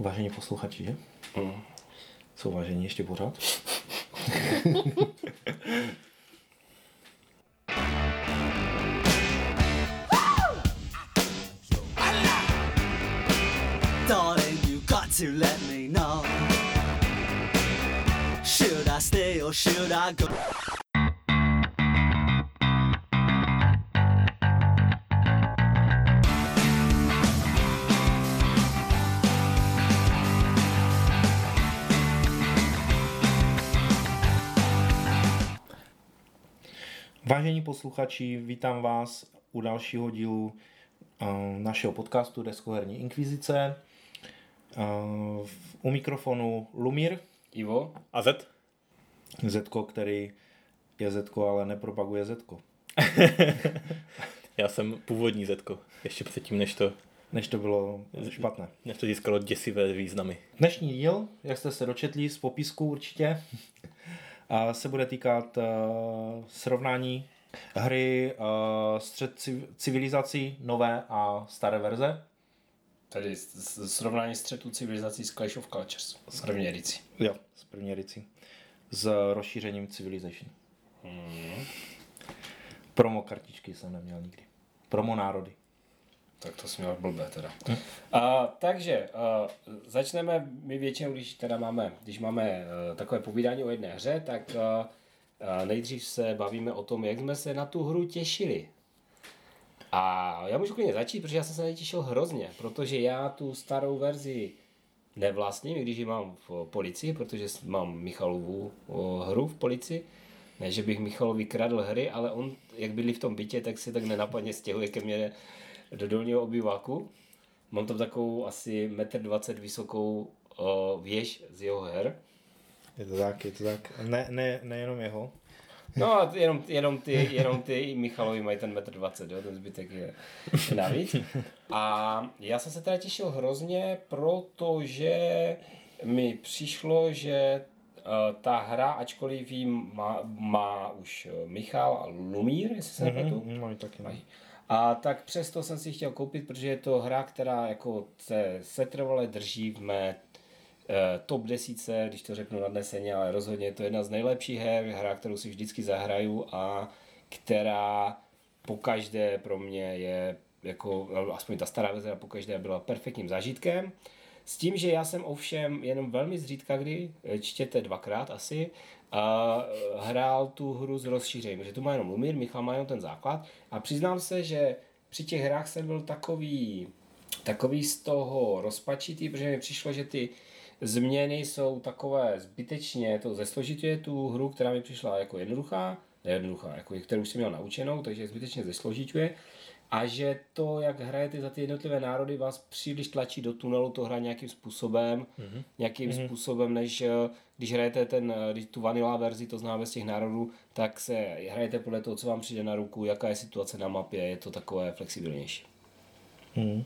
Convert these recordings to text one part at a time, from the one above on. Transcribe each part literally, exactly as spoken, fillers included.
Vážení posluchači, že? Mm. Jsou vážení ještě pořád? Darling, you got to let me know. Should I stay or should I go? Vážení posluchači, vítám vás u dalšího dílu našeho podcastu Deskoherní inkvizice. U mikrofonu Lumír, Ivo a Zet. Zetko, který je Zetko, ale nepropaguje Zetko. Já jsem původní Zetko, ještě předtím, než to... Než to bylo špatné. Než to získalo děsivé významy. Dnešní díl, jak jste se dočetli z popisku určitě, a se bude týkat uh, srovnání hry uh, střed civilizací nové a staré verze. Tady srovnání střetu civilizací s Clash of Cultures. Z první edici. Jo, z první edici. S rozšířením Civilization. Mm. Promo kartičky jsem neměl nikdy. Promo národy. Tak to jsem měl blbé teda. Hm. A, takže a, začneme, my většinou, když teda máme, když máme a, takové povídání o jedné hře, tak a, a nejdřív se bavíme o tom, jak jsme se na tu hru těšili. A já můžu klidně začít, protože já jsem se netěšil hrozně, protože já tu starou verzi nevlastním, i když ji mám v policii, protože mám Michalovu hru v policii. Ne, že bych Michalovi kradl hry, ale on, jak byli v tom bytě, tak si tak nenapadně stěhuje ke mně do dolního obýváku. Mám tam takovou asi metr dvacet vysokou uh, věž z jeho her. Je to tak, je to tak. Ne, ne, ne jenom jeho. No a jenom, jenom ty, jenom ty i Michalovi mají ten metr dvacet, jo, ten zbytek je navíc. A já jsem se teda těšil hrozně, protože mi přišlo, že uh, ta hra, ačkoliv ji má, má už Michal a Lumír, jestli se nepletu. Mm-hmm, mají taky. Mají. A tak přesto jsem si chtěl koupit, protože je to hra, která jako se setrvale drží v mé e, top desítce, když to řeknu nadneseně, ale rozhodně je to jedna z nejlepších her, hra, kterou si vždycky zahraju a která pokaždé pro mě je, jako aspoň ta stará verze pokaždé byla perfektním zážitkem. S tím, že já jsem ovšem jenom velmi zřídka, kdy čtěte dvakrát asi, a hrál tu hru s rozšířením, že tu má jenom Lumír, Michal má jenom ten základ a přiznám se, že při těch hrách jsem byl takový, takový z toho rozpačitý, protože mi přišlo, že ty změny jsou takové zbytečně, to zesložituje tu hru, která mi přišla jako jednoduchá, nejednoduchá, jako kterou už jsem měl naučenou, takže zbytečně zesložituje. A že to, jak hrajete za ty jednotlivé národy, vás příliš tlačí do tunelu to hra nějakým způsobem, mm-hmm. nějakým mm-hmm. způsobem, než když hrajete ten, když tu vanilla verzi, to známe z těch národů, tak se hrajete podle toho, co vám přijde na ruku, jaká je situace na mapě, je to takové flexibilnější. Mm.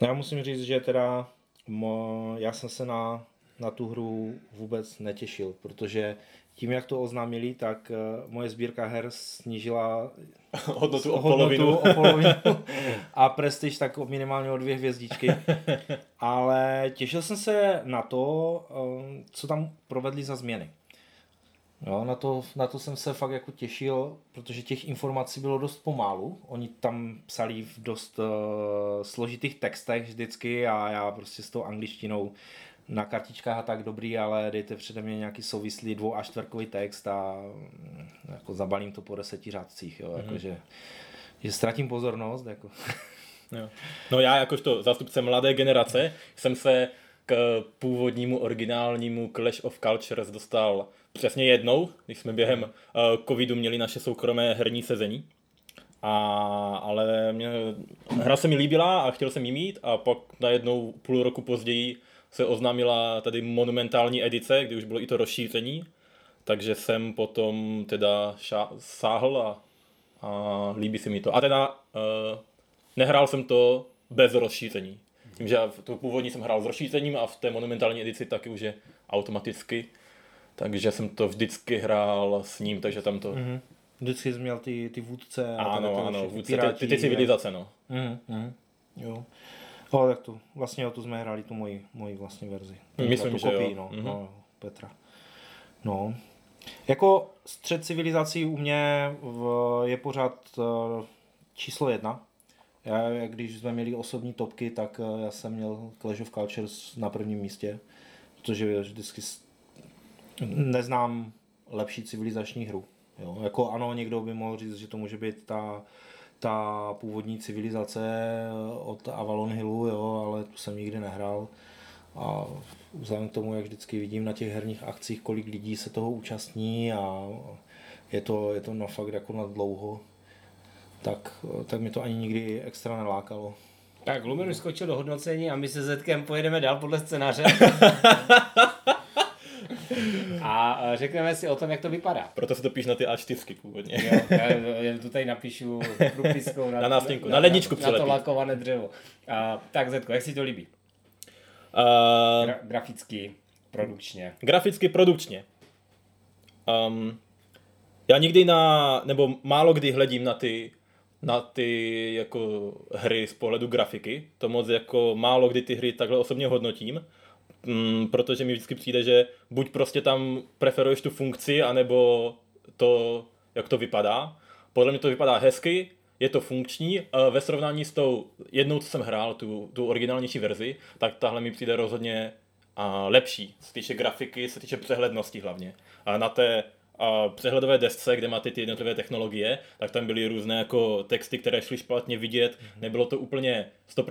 No já musím říct, že teda mo, já jsem se na, na tu hru vůbec netěšil, protože tím, jak to oznámili, tak moje sbírka her snížila hodnotu o polovinu, hodnotu o polovinu a prestiž tak minimálně o dvě hvězdičky. Ale těšil jsem se na to, co tam provedli za změny. Jo, na, to, na to jsem se fakt jako těšil, protože těch informací bylo dost pomálu. Oni tam psali v dost uh, složitých textech vždycky a já prostě s tou angličtinou na kartičkách a tak dobrý, ale dejte přede mě nějaký souvislý dvou a čtvrtkový text a jako zabalím to po deseti řádcích, jo, mm-hmm. jakože že ztratím pozornost, jako. Jo. No já jakožto zástupce mladé generace jsem se k původnímu originálnímu Clash of Cultures dostal přesně jednou, když jsme během uh, covidu měli naše soukromé herní sezení. A, ale mě, hra se mi líbila a chtěl jsem ji mít a pak najednou půl roku později se oznámila tady monumentální edice, kdy už bylo i to rozšíření, takže jsem potom teda ša- sáhl a, a líbí se mi to. A teda uh, nehrál jsem to bez rozšíření. Tím, že já v tu původní jsem hrál s rozšířením a v té monumentální edici taky už je automaticky, takže jsem to vždycky hrál s ním, takže tam to... Mm-hmm. Vždycky jsi měl ty, ty vůdce a... Ano, ano, vůdce, ty, ty civilizace, no. Mm-hmm. Jo. Ale tak tu, vlastně o tu jsme hráli tu moji, moji vlastní verzi. Myslím, tu že kopii, jo. No, mm-hmm. no, Petra. No. Jako střed civilizací u mě v, je pořád uh, číslo jedna. Já, když jsme měli osobní topky, tak uh, já jsem měl Clash of Cultures na prvním místě, protože vždycky neznám lepší civilizační hru. Jo? Jako ano, někdo by mohl říct, že to může být ta, ta původní civilizace od Avalon Hillu, jo? Ale tu jsem nikdy nehrál. A vzhledem k tomu, jak vždycky vidím na těch herních akcích, kolik lidí se toho účastní a je to, je to na fakt jako na dlouho, tak, tak mi to ani nikdy extra nelákalo. Tak Lumen už skočil do hodnocení a my se Zetkem pojedeme dál podle scénáře. A řekneme si o tom, jak to vypadá. Proto se to píš na ty á čtyři původně. Jo, já to tady napíšu krupiskou na, na nástěnku, na, na ledničku na, na to lakované dřevo. A, tak Zetko, jak si to líbí? Uh, Gra- graficky, produkčně. Graficky, produkčně. Um, já nikdy na, nebo málo kdy hledím na ty, na ty jako hry z pohledu grafiky. To moc jako málo kdy ty hry takhle osobně hodnotím. Um, protože mi vždycky přijde, že buď prostě tam preferuješ tu funkci, anebo to, jak to vypadá. Podle mě to vypadá hezky. Je to funkční, ve srovnání s tou jednou, co jsem hrál, tu, tu originálnější verzi, tak tahle mi přijde rozhodně a, lepší. Se týče grafiky, se týče přehlednosti hlavně. A na té a, přehledové desce, kde máte ty jednotlivé technologie, tak tam byly různé jako texty, které šly špatně vidět. Nebylo to úplně sto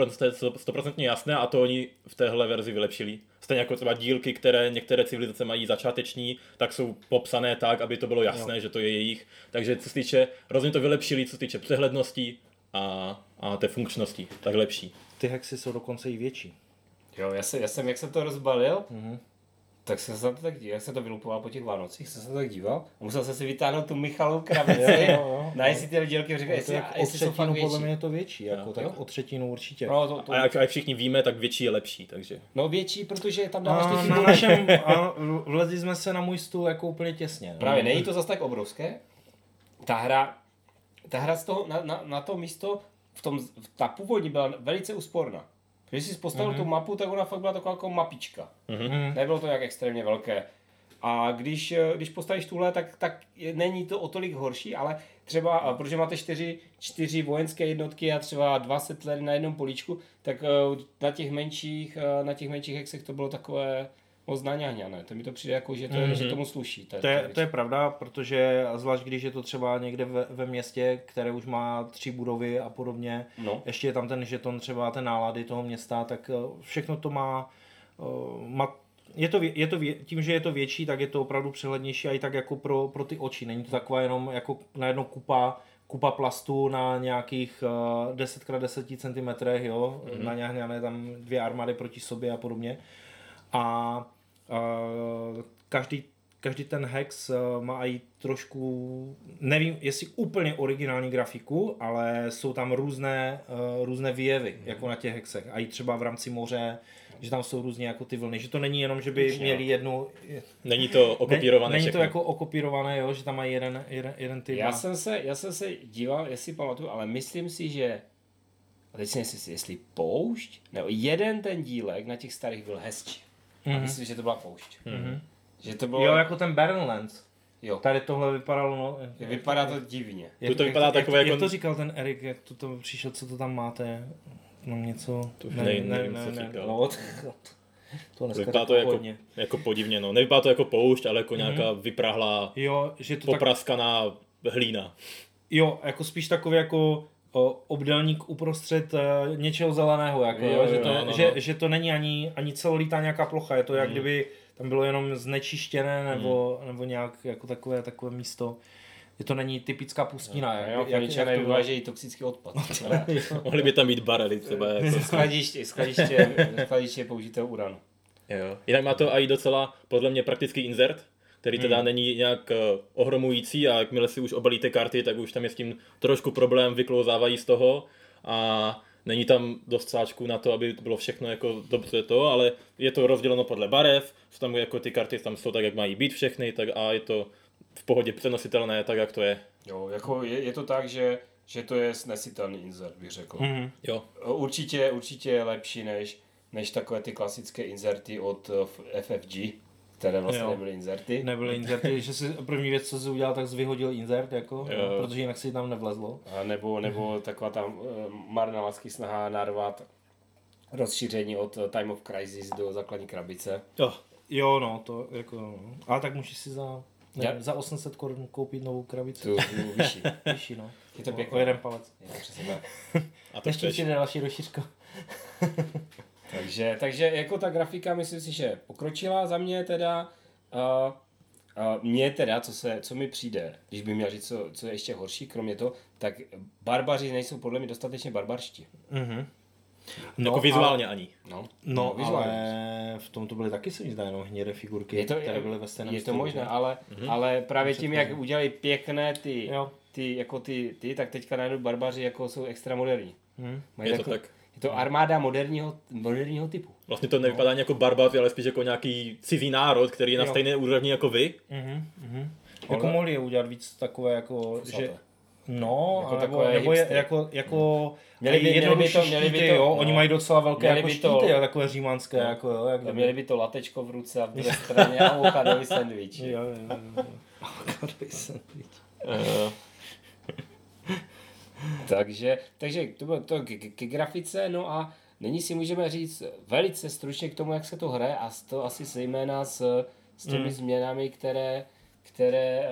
procent jasné a to oni v téhle verzi vylepšili. Stejně jako třeba dílky, které některé civilizace mají začáteční, tak jsou popsané tak, aby to bylo jasné, jo, že to je jejich. Takže co se týče, rozhodně to vylepšili, co se týče přehlednosti a, a té funkčnosti, tak lepší. Ty hexy jsou dokonce i větší. Jo, já jsem, já jsem jak jsem to rozbalil, mm-hmm. tak jsem se na to tak díval, jak jsem to vylupoval po těch Vánocích, jsem se tak díval a musel jsem si vytáhnout tu Michalu krabici, najít si ty dělky, říkám, jestli, jestli jsou fakt větší. Podle mě je to větší, jako, tak o třetinu určitě. No, to, to... A jak, jak všichni víme, tak větší je lepší, takže. No větší, protože tam dáváš ty chybu. Na našem, a vlezli jsme se na můj stůl jako úplně těsně. No? Právě, není to zase tak obrovské. Ta hra, ta hra z toho, na, na, na to místo, v tom, ta původní byla velice úsporná. Když jsi postavil mm-hmm. tu mapu, tak ona fakt byla taková jako mapička. Mm-hmm. Nebylo to nějak extrémně velké. A když, když postavíš tuhle, tak, tak není to o tolik horší, ale třeba, protože máte čtyři, čtyři vojenské jednotky a třeba dva setlery na jednom políčku, tak na těch menších, na těch menších hexech to bylo takové moc naňahňané. To mi to přijde jako, že, to, mm-hmm. že tomu sluší. To, to, je, to je pravda, protože zvlášť když je to třeba někde ve, ve městě, které už má tři budovy a podobně, no. ještě je tam ten žeton třeba té nálady toho města, tak všechno to má, má je to, je to, tím, že je to větší, tak je to opravdu přehlednější a i tak jako pro, pro ty oči. Není to taková jenom jako najednou kupa, kupa plastu na nějakých deset krát deset centimetrů, jo, mm-hmm. naňahňané tam dvě armády proti sobě a podobně. A Uh, každý, každý ten hex uh, má i trošku, nevím jestli úplně originální grafiku, ale jsou tam různé, uh, různé výjevy, mm. jako na těch hexech. A i třeba v rámci moře, že tam jsou různě jako ty vlny, že to není jenom, že by Už měli ne. jednu... Není to okopírované. Ne, není to jako okopírované, jo, že tam mají jeden, jeden, jeden typ. Já jsem, se, já jsem se díval, jestli pamatuju, ale myslím si, že teď si myslím, jestli poušť, nebo jeden ten dílek na těch starých byl hezčí. Mm-hmm. A myslím, že to byla poušť. Mm-hmm. Že to bylo... Jo, jako ten Barrenlands. Jo. Tady tohle vypadalo... No, vypadá to divně. Jak, to vypadá jak, takové jak, jak to říkal ten Erik, jak to, to přišel, co to tam máte? Mám něco... To ne, nevím, nevím, nevím, co říkal. No, to vypadá to jako, jako podivně, no. Nevypadá to jako poušť, ale jako nějaká mm-hmm. vyprahlá, jo, že to popraskaná tak... hlína. Jo, jako spíš takové jako... obdélník uprostřed uh, něčeho zeleného, jako, jo, jo, že, to, jo, no, že, no. že to není ani, ani celolítá nějaká plocha, je to jak mm. kdyby tam bylo jenom znečištěné nebo, mm. nebo nějak jako takové, takové místo, že to není typická pustina. No, jak, jak, jak to vyvážejí toxický odpad. Mohli by tam být barely třeba. Jako. Skladiště, skladiště, skladiště použitého uranu. Jo. Jinak má to i docela podle mě praktický insert, který teda hmm. není nějak ohromující a jakmile si už obalíte karty, tak už tam je s tím trošku problém, vyklouzávají z toho a není tam dost sáčků na to, aby bylo všechno jako dobře to, ale je to rozděleno podle barev, jsou tam jako ty karty tam jsou tak, jak mají být všechny tak a je to v pohodě přenositelné tak, jak to je. Jo, jako je, je to tak, že že to je snesitelný insert, bych řekl. Mm-hmm. Jo. Určitě, určitě je lepší než, než takové ty klasické inserty od F F G, které vlastně jo. nebyly inserty. Nebyly inserty, že si první věc, co jsi udělal, tak jsi vyhodil insert, jako, jo. protože jinak si tam nevlezlo. A nebo, nebo taková tam marnalasky snaha narvat rozšíření od Time of Crisis do základní krabice. Jo, jo no, to jako... No. Ale tak můžeš si za... Ne, za osm set korun koupit novou krabici. Tu, tu vyšší. Vyšší, no. Je to pěkné. O jeden palec. Je a to ještě přijde další rozšířko. takže, takže jako ta grafika, myslím si, že pokročila za mě teda. Uh, uh, mě teda, co, se, co mi přijde, když by měl říct, co, co je ještě horší, kromě toho, tak barbaři nejsou podle mě dostatečně barbarští. Mhm. No, jako vizuálně ale, ani. No, no, no ale v tom to byly taky se mi zdá jenom hnědé figurky, to, které byly ve stejném. Je to možné, ale, mm-hmm. ale právě tím, jak udělali pěkné ty, ty, jako ty, ty, tak teďka najednou barbaři jako jsou extra moderní. Hmm. Je jako, to tak. Je to armáda moderního, moderního typu. Vlastně to nevypadá no. jako barbaři, ale spíš jako nějaký cizí národ, který je na jo. stejné úrovni jako vy. Mm-hmm. Mm-hmm. Jako mohli je udělat víc takové jako... No, jako nebo, nebo je, jako, jako měli by, jednodušší měli by to, štíty, měli by to, jo, no. Oni mají docela velké jako štíty, to, takové římanské, no. jako jo. Jak měli by to latečko v ruce a v druhé straně a avokadový sandwich. Jo, jo, jo. Avokadový sandwich. takže, takže to bylo to ke grafice, no a nyní si můžeme říct velice stručně k tomu, jak se to hraje a to asi zejména s, s těmi mm. změnami, které... které,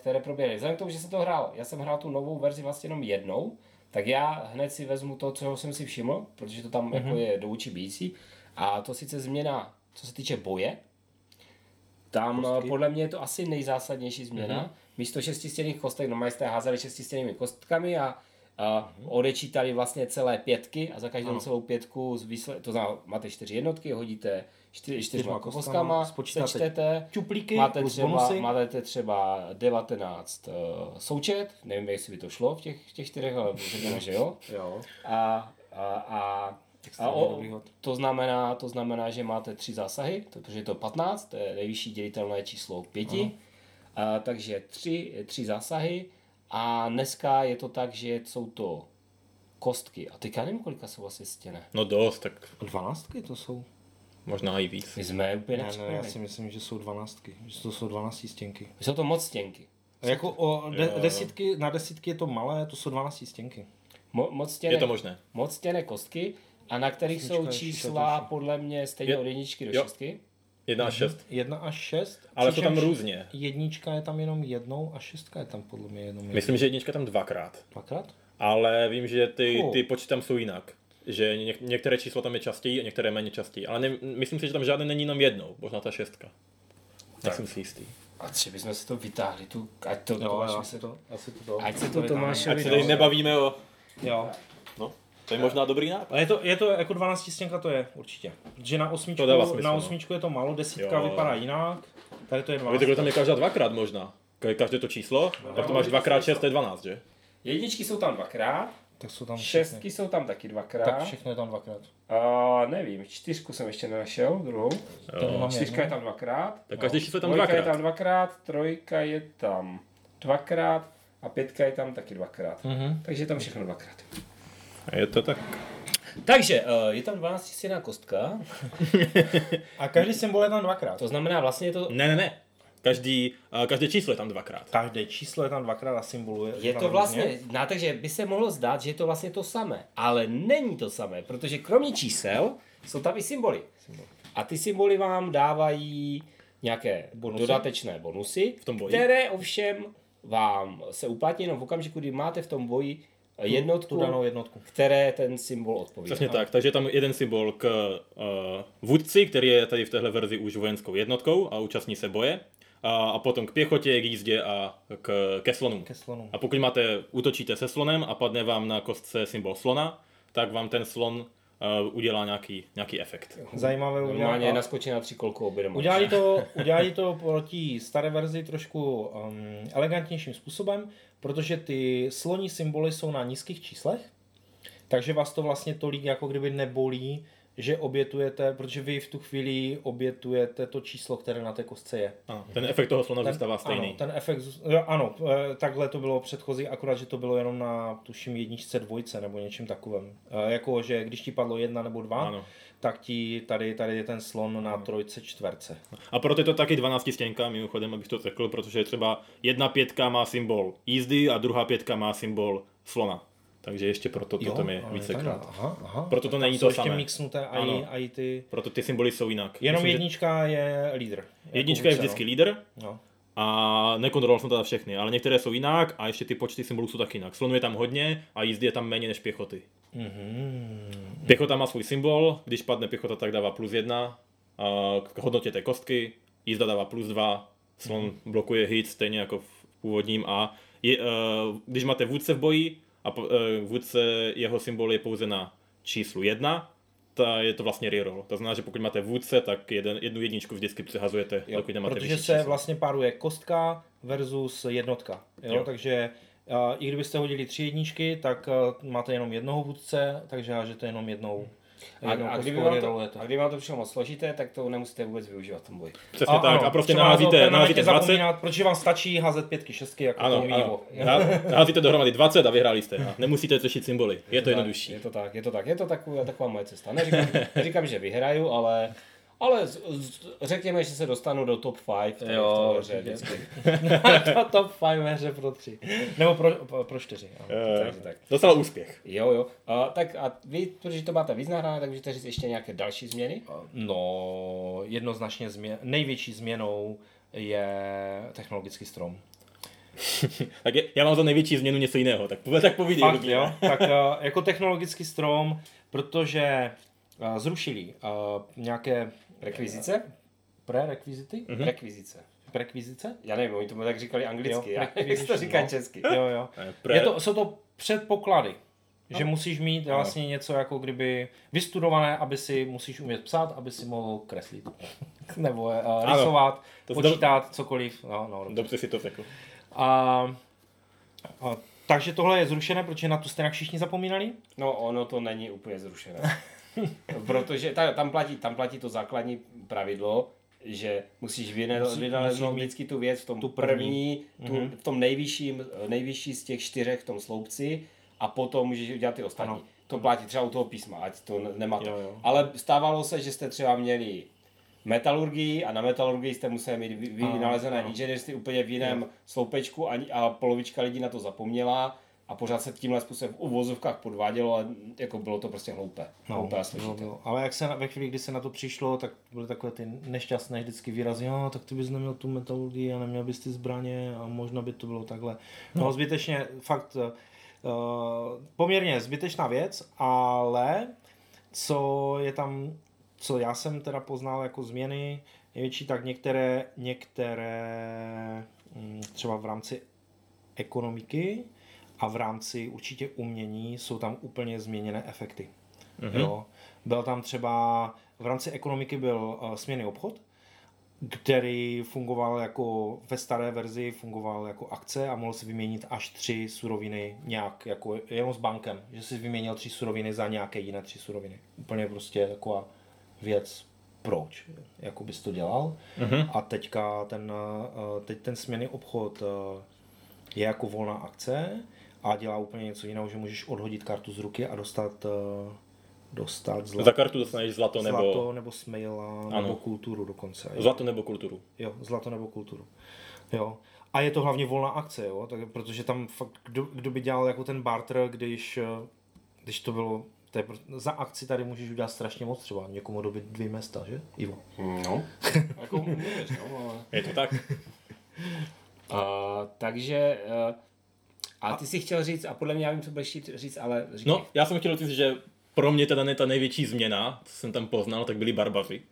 které proběhly. Vzhledem k tomu, že jsem to hrál, já jsem hrál tu novou verzi vlastně jenom jednou, tak já hned si vezmu to, co jsem si všiml, protože to tam mm-hmm. jako je doučí bící. A to sice změna, co se týče boje, tam kostky. Podle mě je to asi nejzásadnější změna. Mm-hmm. Místo šestistěnných kostek, no jste házeli šestistěnnými kostkami a, a mm-hmm. odečítali vlastně celé pětky a za každou ano. celou pětku, výsled, to znamená, máte čtyři jednotky, hodíte Čtyř, čtyřma kostkama, sečtete, čuplíky, máte třeba, máte třeba devatenáct uh, součet, nevím, jestli by to šlo v těch, v těch čtyřech, ale řekněme, že jo. jo. A, a, a, a o, to, znamená, to znamená, že máte tři zásahy, protože je to patnáct, to je nejvyšší dělitelné číslo pěti, a, takže tři, tři zásahy a dneska je to tak, že jsou to kostky. A teďka nevím, kolika jsou vlastně stěny. No dost, tak dvanáctky to jsou. Možná i víc. My jsme úplně ne, ne, já si myslím, že jsou dvanáctky. Že to jsou dvanáctí stěnky. Jsou to moc stěnky. Jako o de- jo, desítky, na desítky je to malé, to jsou dvanáctí stěnky. Mo- moc stěnek, je to možné. Moc stěnek kostky, a na kterých Snička jsou čísla podle mě stejně od jedničky do jo. šestky. Jedna až šest. Jedna až šest. Ale jsou tam různě. Jednička je tam jenom jednou a šestka je tam podle mě jenom jednou. Myslím, že jednička je tam dvakrát. Dvakrát? Ale vím, že ty, ty počty tam jsou jinak. Že něk- některé číslo tam je častěji a některé méně častěji, ale ne- myslím si, že tam žádné není jenom jednou, možná ta šestka. Tak jsem si jistý. A třeba bychom si to vytáhli, tu, ať to Tomášovi se to, asi to to. Ať se to Tomášovi. Ať se tady nebavíme o... Jo. No, to je možná dobrý nápad. Je to, je to jako dvanáct stěnka to je, určitě. Protože na osmičku, smysl, na osmičku no. je to málo, desítka jo. vypadá jinak, tady to je dvanáct. Víte, tam je každá dvakrát možná, každé to číslo, no, tak to máš dvakrát šest, to je dvanáct, že? Jedničky jsou tam dvakrát. Tak jsou tam šestky všechny. Jsou tam taky dvakrát. Tak všechno je tam dvakrát. A nevím, čtyřku jsem ještě nenašel, druhou. Jo. Čtyřka je tam dvakrát. Tak každý číslo je tam dvakrát. Dvojka je tam dvakrát, trojka je tam dvakrát a pětka je tam taky dvakrát. Mm-hmm. Takže je tam všechno dvakrát. A je to tak. Takže je tam dvanáctistěnná kostka. A každý symbol je tam dvakrát. To znamená vlastně je to... Ne, ne, ne. Každý, každé číslo je tam dvakrát. Každé číslo je tam dvakrát a symboluje. Je to vlastně, no, takže by se mohlo zdát, že je to vlastně to samé, ale není to samé, protože kromě čísel jsou tam i symboly. Symbol. A ty symboly vám dávají nějaké bonusy. Dodatečné bonusy, v tom boji. Které ovšem vám se uplatní jenom v okamžiku, kdy máte v tom boji jednotku, tu, tu danou jednotku, které ten symbol odpovídá. Přesně tak, takže tam jeden symbol k uh, vůdci, který je tady v téhle verzi už vojenskou jednotkou a účastní se boje. A potom k pěchotě, k jízdě a k, ke slonům. Ke slonu. A pokud máte, útočíte se slonem a padne vám na kostce symbol slona, tak vám ten slon uh, udělá nějaký, nějaký efekt. Zajímavé udělá. Normálně naskočí na tři kolku obědem. Udělali to, udělali to proti staré verzi trošku um, elegantnějším způsobem, protože ty sloní symboly jsou na nízkých číslech, takže vás to vlastně tolik jako kdyby nebolí, že obětujete, protože vy v tu chvíli obětujete to číslo, které na té kostce je. Ano, ten efekt toho slona zůstává stejný. Ano, ten efekt, ano, takhle to bylo předchozí, akorát, že to bylo jenom na tuším jedničce, dvojce nebo něčím takovém. Jako, že když ti padlo jedna nebo dva, ano, tak ti tady, tady je ten slon na trojce, čtverce. A proto je to taky dvanáctistěnka, mimochodem, abych to řekl, protože třeba jedna pětka má symbol jízdy a druhá pětka má symbol slona. Takže ještě proto to jo, tam je vícekrát. Aha, aha. Proto to není to ještě samé. Mixnuté aj, aj ty... Proto ty symboly jsou jinak. Jenom myslím, jednička že... je lídr. Jednička jako je vždycky no. lídr. No. A nekontroloval jsem teda všechny, ale některé jsou jinak a ještě ty počty symbolů jsou tak jinak. Slonů je tam hodně a jízdy je tam méně než pěchoty. Mm-hmm. Pěchota má svůj symbol, když padne pěchota, tak dává plus jedna k hodnotě té kostky, jízda dává plus dva, slon mm-hmm. blokuje hit stejně jako v původním a je, když máte vůdce v boji, a vůdce jeho symbol je pouze na číslu jedna, ta je to vlastně reroll. To znamená, že pokud máte vůdce, tak jeden, jednu jedničku vždycky přehazujete, jo, dokud nemáte vyšší číslo. Protože se vlastně páruje kostka versus jednotka. Jo? Jo. Takže uh, i kdybyste hodili tři jedničky, tak uh, máte jenom jednoho vůdce, takže hážete jenom jednou. A, a, kdyby vám to, a kdyby vám to přišlo moc složité, tak to nemusíte vůbec využívat v tom boji. Přesně a, tak, ano, a prostě naházíte dvacet. Protože vám stačí házet pětky, šestky, jako ano, to mívo. Házíte dohromady dvacet a vyhráli jste. A nemusíte řešit symboly, je, je to tak, jednodušší. Je to tak, je to tak, je to taková, taková moje cesta. Neříkám, neříkám že vyhraju, ale... Ale z, z, řekněme, že se dostanu do top pět tady jo, v té hře vždycky. To top pět ve hře pro tři. Nebo pro, pro čtyři. Docela úspěch. Jo, jo. A, tak a vy, protože to máte víc nahrané, tak můžete říct ještě nějaké další změny? No, jednoznačně změn, největší změnou je technologický strom. Tak je, já mám za největší změnu něco jiného, tak, tak povídej. Fakt, jo. Tak jako technologický strom, protože zrušili nějaké Rekvizice? Prerekvizity? Mm-hmm. Rekvizice. Prekvizice? Já nevím, oni tomu tak říkali anglicky, jo, jak se to říká no. česky. Jo, jo. Pre... Je to, jsou to předpoklady, no. že musíš mít vlastně no. něco jako kdyby vystudované, aby si musíš umět psát, aby si mohl kreslit. Nebo uh, rysovat, počítat, do... cokoliv. No, no, dobře. Dobře si to řekl. A... a takže tohle je zrušené, protože na to jste tak všichni zapomínali? No ono to není úplně zrušené. Protože tam platí, tam platí to základní pravidlo, že musíš vynaleznout vždycky tu věc v tom tu první, první tu, v tom nejvyšším, nejvyšší z těch čtyřech v tom sloupci a potom můžeš udělat ty ostatní. Ano. To platí třeba u toho písma, ať to nemá to. Jo, jo. Ale stávalo se, že jste třeba měli metalurgii a na metalurgii jste museli mít vynalezené inženýrství úplně v jiném jo. sloupečku a, a polovička lidí na to zapomněla. A pořád se tímhle způsobem v uvozovkách podvádělo a jako bylo to prostě hloupé. No, hloupé a složité. Ale jak se na, ve chvíli, kdy se na to přišlo, tak byly takové ty nešťastné vždycky výrazy, jo, tak ty bys neměl tu metalurgii a neměl bys ty zbraně a možná by to bylo takhle. No, no zbytečně, fakt, uh, poměrně zbytečná věc, ale co je tam, co já jsem teda poznal jako změny, největší, tak některé, některé třeba v rámci ekonomiky, a v rámci určitě umění jsou tam úplně změněné efekty. Mm-hmm. Jo. Byl tam třeba, v rámci ekonomiky byl uh, směnný obchod, který fungoval jako, ve staré verzi fungoval jako akce a mohl si vyměnit až tři suroviny nějak, jako jenom s bankem, že si vyměnil tři suroviny za nějaké jiné tři suroviny. Úplně prostě taková věc, proč, jako bys to dělal. Mm-hmm. A teďka ten, uh, teď ten směnný obchod uh, je jako volná akce, a dělá úplně něco jiného, že můžeš odhodit kartu z ruky a dostat, dostat zlato. Za kartu dostaneš zlato nebo... Zlato nebo smejla, ano. nebo kulturu dokonce. Jo. Zlato nebo kulturu. Jo, zlato nebo kulturu. Jo. A je to hlavně volná akce, jo? Tak, protože tam fakt, kdo, kdo by dělal jako ten barter, když, když to bylo... To je, za akci tady můžeš udělat strašně moc, třeba někomu dobit dvě města, že? Ivo. No. Jako můžeš, no, ale... Je to tak. uh, takže... Uh... A ty jsi chtěl říct, a podle mě já vím, co budeš říct, ale říkaj. No, já jsem chtěl říct, že pro mě teda ne ta největší změna, co jsem tam poznal, tak byli barbaři.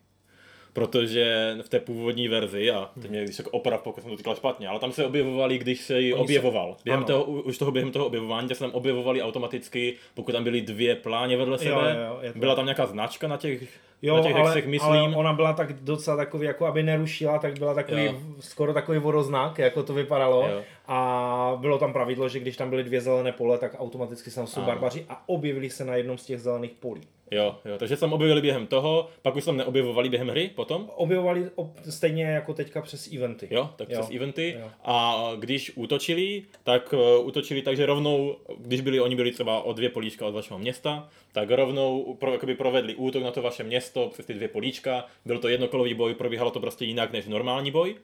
Protože v té původní verzi, a teď mě když tak oprav, pokud jsem to říkal špatně, ale tam se objevovali, když se ji objevoval. Během toho, už toho, během toho objevování, tak se tam objevovali automaticky, pokud tam byly dvě pláně vedle sebe, jo, jo, byla tam nějaká značka na těch... Jo, ale, ale ona byla tak docela takový, jako aby nerušila, tak byla takový, jo. skoro takový vodoznak, jako to vypadalo. Jo. A bylo tam pravidlo, že když tam byly dvě zelené pole, tak automaticky tam jsou barbaři a objevili se na jednom z těch zelených polí. Jo, jo, takže jsem objevili během toho, pak už jsem neobjevovali během hry potom? Objevovali ob, stejně jako teďka přes eventy. Jo, tak jo. přes eventy jo. A když útočili, tak uh, útočili tak, že rovnou, když byli, oni byli třeba o dvě políčka od vašeho města, tak rovnou pro, jakoby provedli útok na to vaše město přes ty dvě políčka, byl to jednokolový boj, probíhalo to prostě jinak než normální boj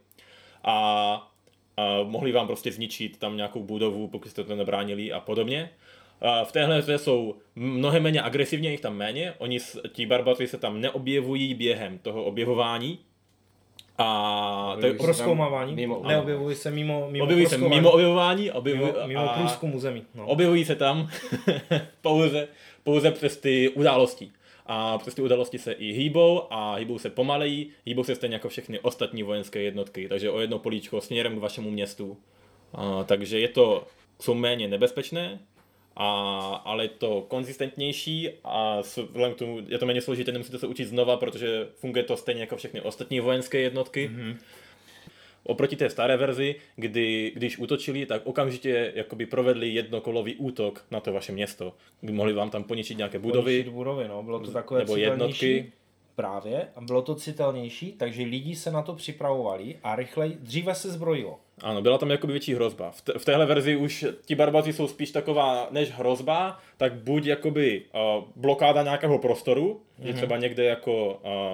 a, a mohli vám prostě zničit tam nějakou budovu, pokud jste to nebránili a podobně. V téhle hře jsou mnohem méně agresivně, jich tam méně, oni, ti barbaři se tam neobjevují během toho objevování a to je prozkoumávání, mimo, neobjevují se mimo mimo objevují se mimo objevování, objevují, mimo, mimo průzkumu zemí. No. Objevují se tam pouze, pouze přes ty události. A přes ty události se i hýbou a hýbou se pomalejí, hýbou se stejně jako všechny ostatní vojenské jednotky, takže o jedno políčko směrem k vašemu městu. A, takže je to, jsou méně nebezpečné. A, ale je to konzistentnější a je to méně složité, nemusíte se učit znova, protože funguje to stejně jako všechny ostatní vojenské jednotky. Mm-hmm. Oproti té staré verzi, kdy, když útočili, tak okamžitě jakoby provedli jednokolový útok na to vaše město. Mohli vám tam poničit nějaké budovy, poničit budovy no. Bylo to takové nebo jednotky. Právě, a bylo to citelnější, takže lidi se na to připravovali a rychleji, dříve se zbrojilo. Ano, byla tam jakoby větší hrozba. V, t- v téhle verzi už ti barbaři jsou spíš taková než hrozba, tak buď jakoby uh, blokáda nějakého prostoru, mm-hmm. že třeba někde jako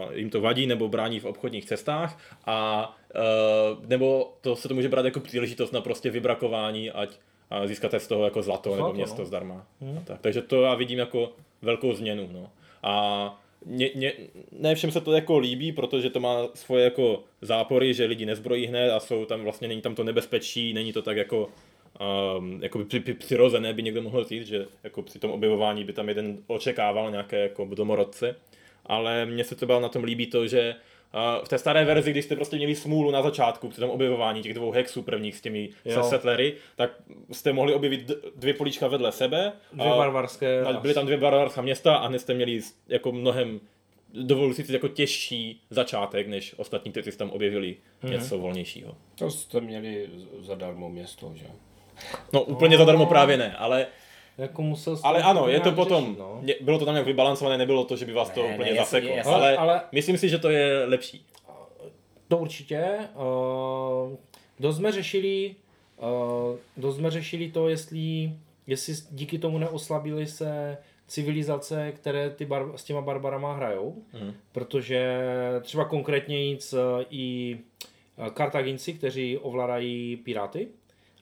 uh, jim to vadí nebo brání v obchodních cestách a uh, nebo to se to může brát jako příležitost na prostě vybrakování, ať uh, získáte z toho jako zlato, zlato nebo město no. zdarma. Mm-hmm. Tak. Takže to já vidím jako velkou změnu. No. A Ne, ne, ne všem se to jako líbí, protože to má svoje jako zápory, že lidi nezbrojí hned a jsou tam vlastně, není tam to nebezpečí, není to tak jako um, jakoby při, při, přirozené, by někdo mohl říct, že jako při tom objevování by tam jeden očekával nějaké jako domorodce, ale mně se třeba na tom líbí to, že uh, v té staré verzi, když jste prostě měli smůlu na začátku při tom objevování těch dvou hexů prvních s těmi se settlery, tak jste mohli objevit dvě políčka vedle sebe. Dvě barbarské. A byly tam dvě barbarská města a dnes jste měli jako mnohem, dovolili si jako těžší začátek, než ostatní, kteří tam objevili mm-hmm. něco volnějšího. To jste měli zadarmo město, že? No úplně no, zadarmo právě ne, ale... Jako musel ale ano, je to potom, řešit, no. bylo to tam nějak vybalancované, nebylo to, že by vás ne, to úplně ne, zaseklo, jasný, ale, ale myslím si, že to je lepší. To určitě. Uh, dost jsme řešili, uh, dost jsme řešili to, jestli, jestli díky tomu neoslabily se civilizace, které ty bar, s těma barbarama hrajou, hmm. protože třeba konkrétně nic i Kartaginci, kteří ovládají piráty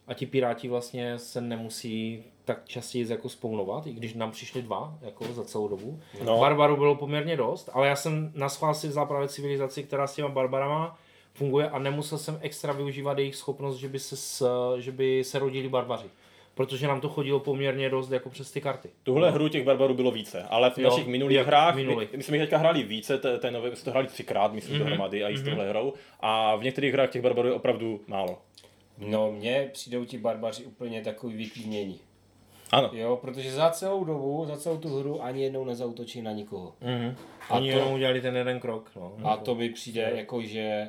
a ti piráti vlastně se nemusí tak častěji jako spawnovat, i když nám přišli dva jako za celou dobu. No. Barbarů bylo poměrně dost, ale já jsem naschvál si vzal právě civilizaci, která s těma barbarama funguje a nemusel jsem extra využívat jejich schopnost, že by se, s, že by se rodili barbaři. Protože nám to chodilo poměrně dost jako přes ty karty. Tuhle no. hru těch barbarů bylo více, ale v jo, našich minulých jak, hrách, minulý. my, my jsme teďka hráli více, te, te nové, my jsme to hráli třikrát, myslím, mm-hmm. dohromady a i s touhle mm-hmm. hrou a v některých hrách těch barbarů je opravdu málo. No mně přijdou ti barbaři úplně takový vyklínění. Ano. Jo, protože za celou dobu, za celou tu hru ani jednou nezautočí na nikoho. Mm-hmm. A oni to, jenom udělali ten jeden krok. No. A to mi přijde jako, že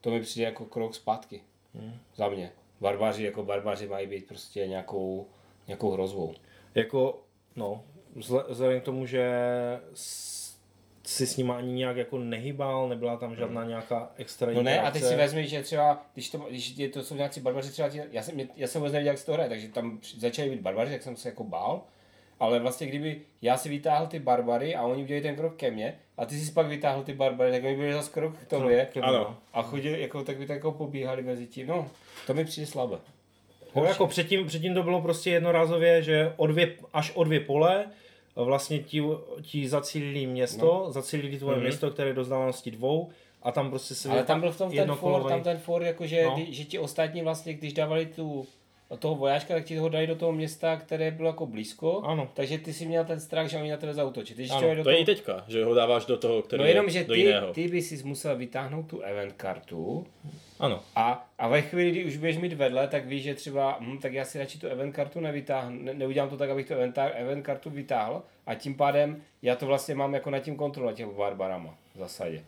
to mi přijde jako krok zpátky. Mm. Za mě. Barbaři jako barbaři mají být prostě nějakou, nějakou hrozbou. Jako, no, vzhledem k tomu, že si s nima ani nějak jako nehybal, nebyla tam žádná mm. nějaká extra interakce. No ne, a teď si vezmi, že třeba, když to, když to jsou nějaký barbaři, třeba tě, já jsem, já jsem vůbec nevěděl, jak se to hraje, takže tam začali být barbaři, tak jsem se jako bál, ale vlastně kdyby já si vytáhl ty barbary a oni udělali ten krok ke mně, a ty si pak vytáhl ty barbary, tak oni byli zase krok k tomu, je, ano. a chodili, jako, tak by tak jako pobíhali mezi tím, no, to mi přijde slabé. No, jako předtím, předtím to bylo prostě jednorázově, že o dvě, až o dvě pole, vlastně ti, ti zacílili město, no. zacílili tvoje mm-hmm. město, které je do vzdálenosti dvou a tam prostě se... Ale tam byl v tom ten for, tam ten for, jakože, no. že ti ostatní vlastně, když dávali tu, toho vojáčka, tak ti ho dali do toho města, které bylo jako blízko, ano. takže ty si měl ten strach, že oni na tebe zaútočí. Když ano, do to toho... je i teďka, že ho dáváš do toho, který no, jenom, že do ty, jiného. Ty by si musel vytáhnout tu event kartu. Ano. A, a ve chvíli, kdy už budeš mít vedle, tak víš, že třeba, hm, tak já si radši tu event kartu nevytáhnu, ne, neudělám to tak, abych tu event, event kartu vytáhl a tím pádem já to vlastně mám jako na tím kontrole těch barbarama v zásadě.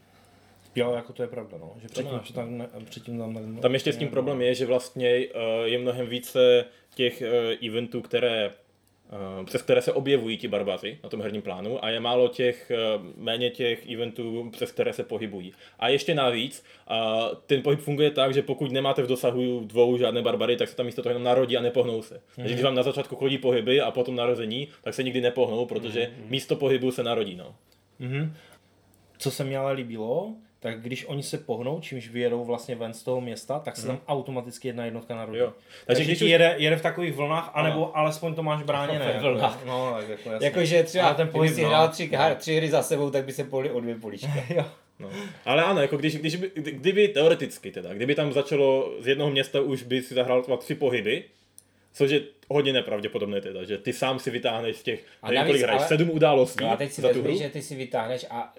Jo, jako to je pravda, no. Že předtím, že tam, ne, předtím tam... Ne, tam ještě s tím problém je, že vlastně uh, je mnohem více těch uh, eventů, které přes které se objevují ti barbaři na tom herním plánu a je málo těch, méně těch eventů, přes které se pohybují. A ještě navíc, ten pohyb funguje tak, že pokud nemáte v dosahu dvou žádné barbary, tak se tam místo toho jenom narodí a nepohnou se. Mm-hmm. Takže když vám na začátku chodí pohyby a potom narození, tak se nikdy nepohnou, protože mm-hmm. místo pohybu se narodí. No. Mm-hmm. Co se mi ale líbilo, tak když oni se pohnou, čímž vyjedou vlastně ven z toho města, tak se hmm. tam automaticky jedna jednotka narodí. Jo. Takže, takže když jede, jede v takových vlnách, anebo no. alespoň to máš bráněné. Vlnách. No, tak jako jasně. Jakože třeba, ten pohyb, kdyby si hrál tři, no. tři hry za sebou, tak by se pohli o dvě políčka. Jo. No. Ale ano, jako když, když by, kdyby teoreticky teda, kdyby tam začalo z jednoho města už by si zahrál třeba tři pohyby, což je hodně nepravděpodobné teda, že ty sám si vytáhneš z těch, nevím kolik hraješ, sedm událostí no a teď si za tu hru. Že ty si vytáhneš a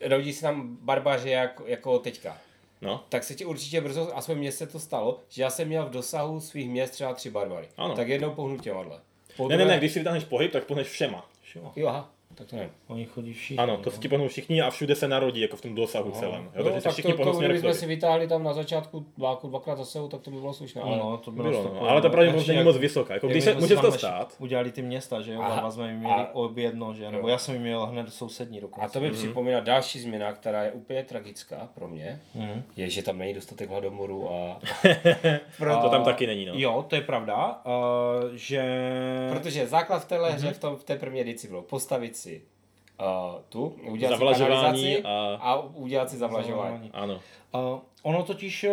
rodí se tam barbaři jak, jako teďka. No. Tak se ti určitě brzo, aspoň mně se to stalo, že já jsem měl v dosahu svých měst třeba tři barbary. Ano. Tak jednou pohnu těmadle. Podle... Ne, ne, ne, když si vytáhneš pohyb, tak pohneš všema. všema. Jo, aha. Tak to ne. Oni chodí všichni. Ano, to se ti pohnou všichni a všude se narodí, jako v tom dosahu no. celém. Jo, no, tak to, to kdybychom si vytáhli tam na začátku vláku dvakrát za sebou, tak to by bylo slušné. No, ale no, to bylo, bylo no. Bylo, ale ta pravděpodobnost není moc vysoká. Jako, když se může to stát. Udělali ty města, že jo, a jsme jim měli obě jedno, že nebo já jsem jim měl hned sousední dokonce. A to mi připomíná další změna, která je úplně tragická pro mě, je, že tam není dostatek hladomoru a to tam taky není. Jo, to je pravda, že protože základ v téhle hře v té první edici bylo postavit si Uh, tu, udělat si kanalizaci a... a udělat si zavlažování. Ano. Uh, ono totiž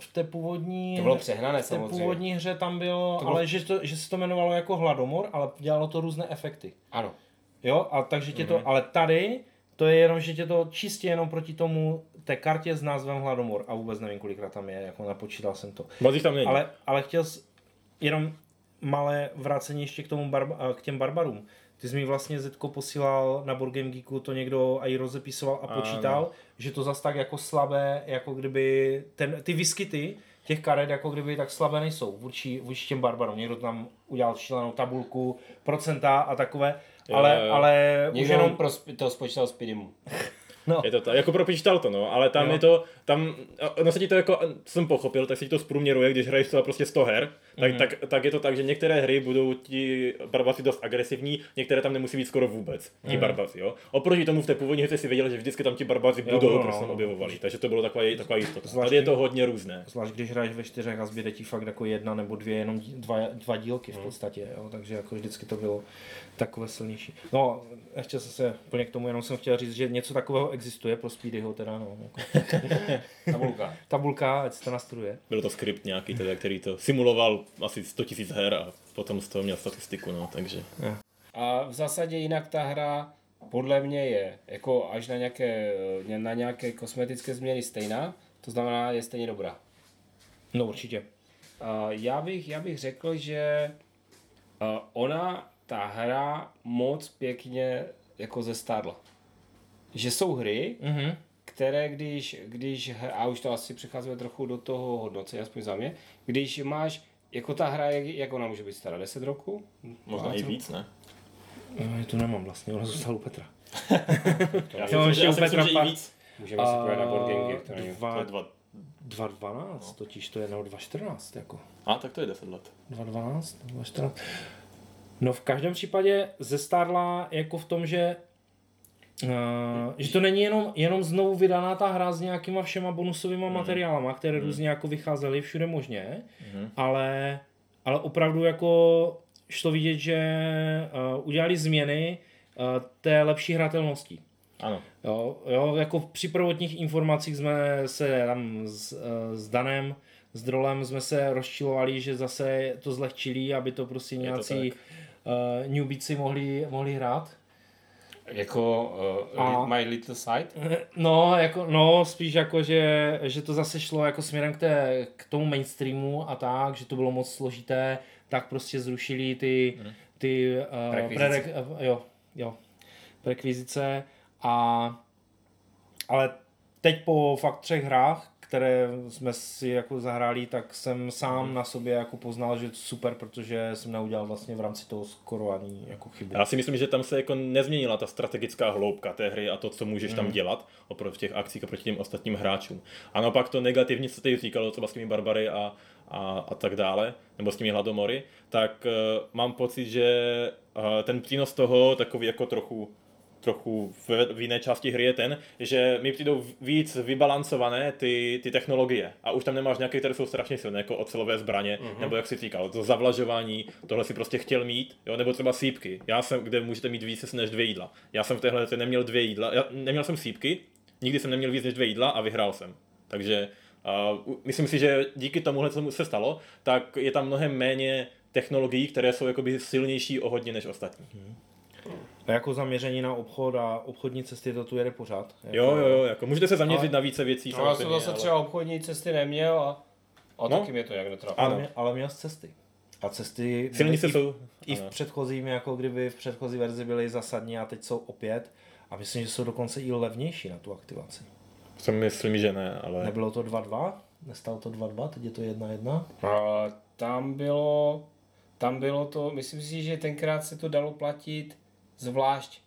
v té původní, to bylo přehnané, v té původní hře tam bylo, to bylo... ale že, to, že se to jmenovalo jako hladomor, ale dělalo to různé efekty. Ano. Jo, a takže tě to, mm-hmm. ale tady to je jenom, že tě to čistě jenom proti tomu té kartě s názvem Hladomor a vůbec nevím, kolikrát tam je, jako napočítal jsem to. Tam není. Ale, ale chtěl jsi jenom malé vrácení ještě k, tomu barba, k těm barbarům. Ty jsi mi vlastně Zetko posílal na Board Game Geeku, to někdo aj rozepisoval a počítal, a že to zas tak jako slabé, jako kdyby ten, ty výskyty těch karet jako kdyby tak slabé nejsou vůči, vůči těm barbarům. Někdo tam udělal šílenou tabulku, procenta a takové, ale, je, ale už jenom to spočítal z Pidimu. No. Je to tak, jako propočítal to, no, ale tam jo. je to, tam, no se ti to jako, jsem pochopil, tak se ti to zprůměruje, když hraješ to prostě sto her, tak, mm-hmm. tak, tak je to tak, že některé hry budou ti barbaři dost agresivní, některé tam nemusí být skoro vůbec, ti mm-hmm. barbaři, jo. Oproti tomu v té původní hře si věděl, že vždycky tam ti barbaři budou, no, no, prostě no, objevovali, no. takže to bylo taková, taková jistota. Zvlášť, tady je to hodně různé. Zvlášť když hraješ ve čtyřech a zbyde ti fakt jako jedna nebo dvě, jenom dva, dva dílky v podstatě, jo, takže jako vždycky to bylo takové silnější. No, ještě se plně k tomu, jenom jsem chtěl říct, že něco takového existuje pro Speedyho teda, no. Jako. Tabulka. Tabulka, ať se to nastuduje. Byl to skript nějaký teda, který to simuloval asi sto tisíc her a potom z toho měl statistiku, no, takže. A v zásadě jinak ta hra podle mě je jako až na nějaké, na nějaké kosmetické změny stejná, to znamená je stejně dobrá. No určitě. A já bych, já bych řekl, že ona ta hra moc pěkně jako zestárla. Že jsou hry, mm-hmm. které když, když, a už to asi přecházíme trochu do toho hodnocení, aspoň za mě, když máš, jako ta hra, jak, jak ona může být stará, deset roků? Možná i víc, ne? No, já tu nemám vlastně, ona zůstala u Petra. Já jsem ještě u Petra pár. Můžeme si pojít na board game, jak to není. dva dvanáct, totiž to je na dva čtrnáct, jako. A, tak to je deset let. dva dvanáct, dva čtrnáct. No v každém případě zestárla jako v tom, že, uh, že to není jenom, jenom znovu vydaná ta hra s nějakýma všema bonusovýma mm. materiálama, které mm. různě jako vycházely všude možně, mm. ale, ale opravdu jako šlo vidět, že uh, udělali změny uh, té lepší hratelnosti. Ano. Jo, jo, jako při prvotních informacích jsme se tam s, uh, s Danem, s Drolem jsme se rozčilovali, že zase to zlehčili, aby to prostě nějací Uh, newbíci mohli, mohli hrát. Jako uh, My Little Side? No, jako, no spíš jako, že, že to zase šlo jako směrem k, té, k tomu mainstreamu a tak, že to bylo moc složité, tak prostě zrušili ty, ty uh, Prekvizice. Pre, uh, jo, jo, prekvizice. A, ale teď po fakt třech hrách, které jsme si jako zahráli, tak jsem sám hmm. na sobě jako poznal, že je to super, protože jsem neudělal vlastně v rámci toho skoro ani jako chybu. Já si myslím, že tam se jako nezměnila ta strategická hloubka té hry a to, co můžeš hmm. tam dělat oproti těch akcích a proti těm ostatním hráčům. A naopak to negativně, co ty říkalo třeba s těmi barbary a a, a tak dále, nebo s těmi hladomory, tak uh, mám pocit, že uh, ten přínos toho takový jako trochu trochu v, v jiné části hry je ten, že mi přijdou víc vybalancované ty, ty technologie a už tam nemáš nějaké, které jsou strašně silné, jako ocelové zbraně, mm-hmm. nebo jak si říkal, to zavlažování, tohle si prostě chtěl mít, jo, nebo třeba sýpky, já jsem, kde můžete mít víc než dvě jídla, já jsem v téhle neměl dvě jídla, já, neměl jsem sýpky, nikdy jsem neměl víc než dvě jídla a vyhrál jsem, takže uh, myslím si, že díky tomuhle, co se stalo, tak je tam mnohem méně technologií, které jsou jakoby silnější o hodně než ostatní. Mm-hmm. A jako zaměření na obchod a obchodní cesty to tu jede pořád. Jako... Jo, jo, jo, jako můžete se zaměřit ale... na více věcí. No, já jsem zase ale... třeba obchodní cesty neměl a, a no. taky mě to jak netrapilo. Ale, ale měl z cesty. A cesty silnice jsou i v předchozím, jako kdyby v předchozí verzi byly zasadní a teď jsou opět. A myslím, že jsou dokonce i levnější na tu aktivaci. To myslím, že ne, ale... Nebylo to dva dva? Nestalo to dva dva? Teď je to jedna jedna? A tam bylo... Tam bylo to... Myslím si, že tenkrát se to dalo platit zvlášť.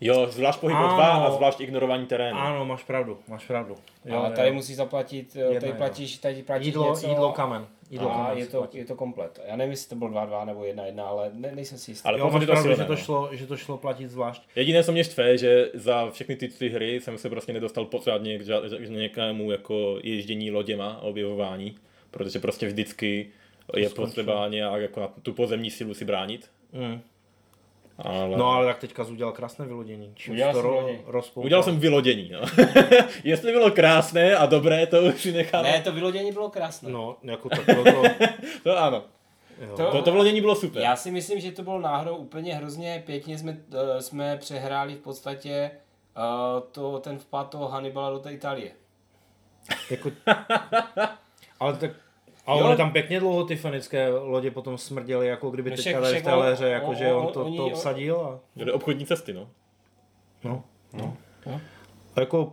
Jo, zvlášť pohyb o dva a zvlášť ignorování terénu. Ano, máš pravdu, máš pravdu. Jo, ale tady jo. musíš zaplatit, Jedna, tady platíš, tady platíš jídlo, něco. Jídlo, kamen. Jídlo, a kamen je, to, je to komplet. Já nevím, jestli to bylo dva dva nebo jedna jedna, ale ne, nejsem si jistý. Ale jo, máš pravdu, že to, šlo, že to šlo platit zvlášť. Jediné, co mě štve, že za všechny ty tři hry jsem se prostě nedostal pořádně k nějakému jako ježdění loděma a objevování, protože prostě vždycky je potřeba nějak jako tu pozemní sílu si bránit. Mm. Ale... No ale tak teďka jsi udělal krásné vylodění. Čím udělal, ro- rozpoutal... udělal jsem vylodění. No. Jestli bylo krásné a dobré, to už si nechám. Ne, to vylodění bylo krásné. No, jako tak bylo to... to ano. To, to, to vylodění bylo super. Já si myslím, že to bylo náhodou úplně hrozně pěkně. Jsme, uh, jsme přehráli v podstatě uh, to, ten vpad toho Hannibala do té Itálie. Jako... ale tak... A oni tam pěkně dlouho ty fenické lodě potom smrděly, jako kdyby teď tady v téhle hře, jako že on to, to obsadil. A... Jde obchodní cesty, no. No, no. no. A jako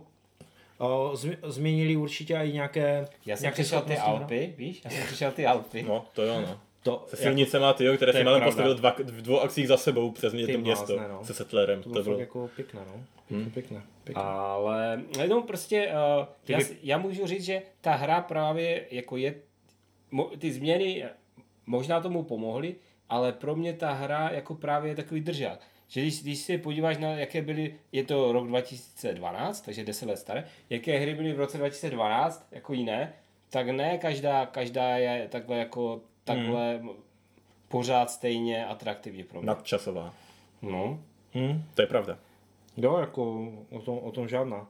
a zmi, změnili určitě i nějaké... Já jsem nějaké přišel ty Alpy, hra. víš? Já jsem přišel ty Alpy. No, to jo, no. To, se silnicema, jako, tyjo, které si malem postavil dva, v dvou akcích za sebou přes mě to město no. se settlerem. To bylo, to bylo... jako pěkné, no. Pěkné, hmm. pěkné, pěkné. Ale no, prostě uh, já, by... já můžu říct, že ta hra právě jako je ty změny možná tomu pomohly, ale pro mě ta hra jako právě je takový držák. Že když, když se podíváš na jaké byly, je to rok dva tisíce dvanáct, takže deset let staré, jaké hry byly v roce dva tisíce dvanáct, jako jiné, tak ne každá, každá je takhle jako takhle hmm. pořád stejně atraktivní pro mě. Nadčasová. No. Hmm. To je pravda. Jo, jako o tom, o tom žádná.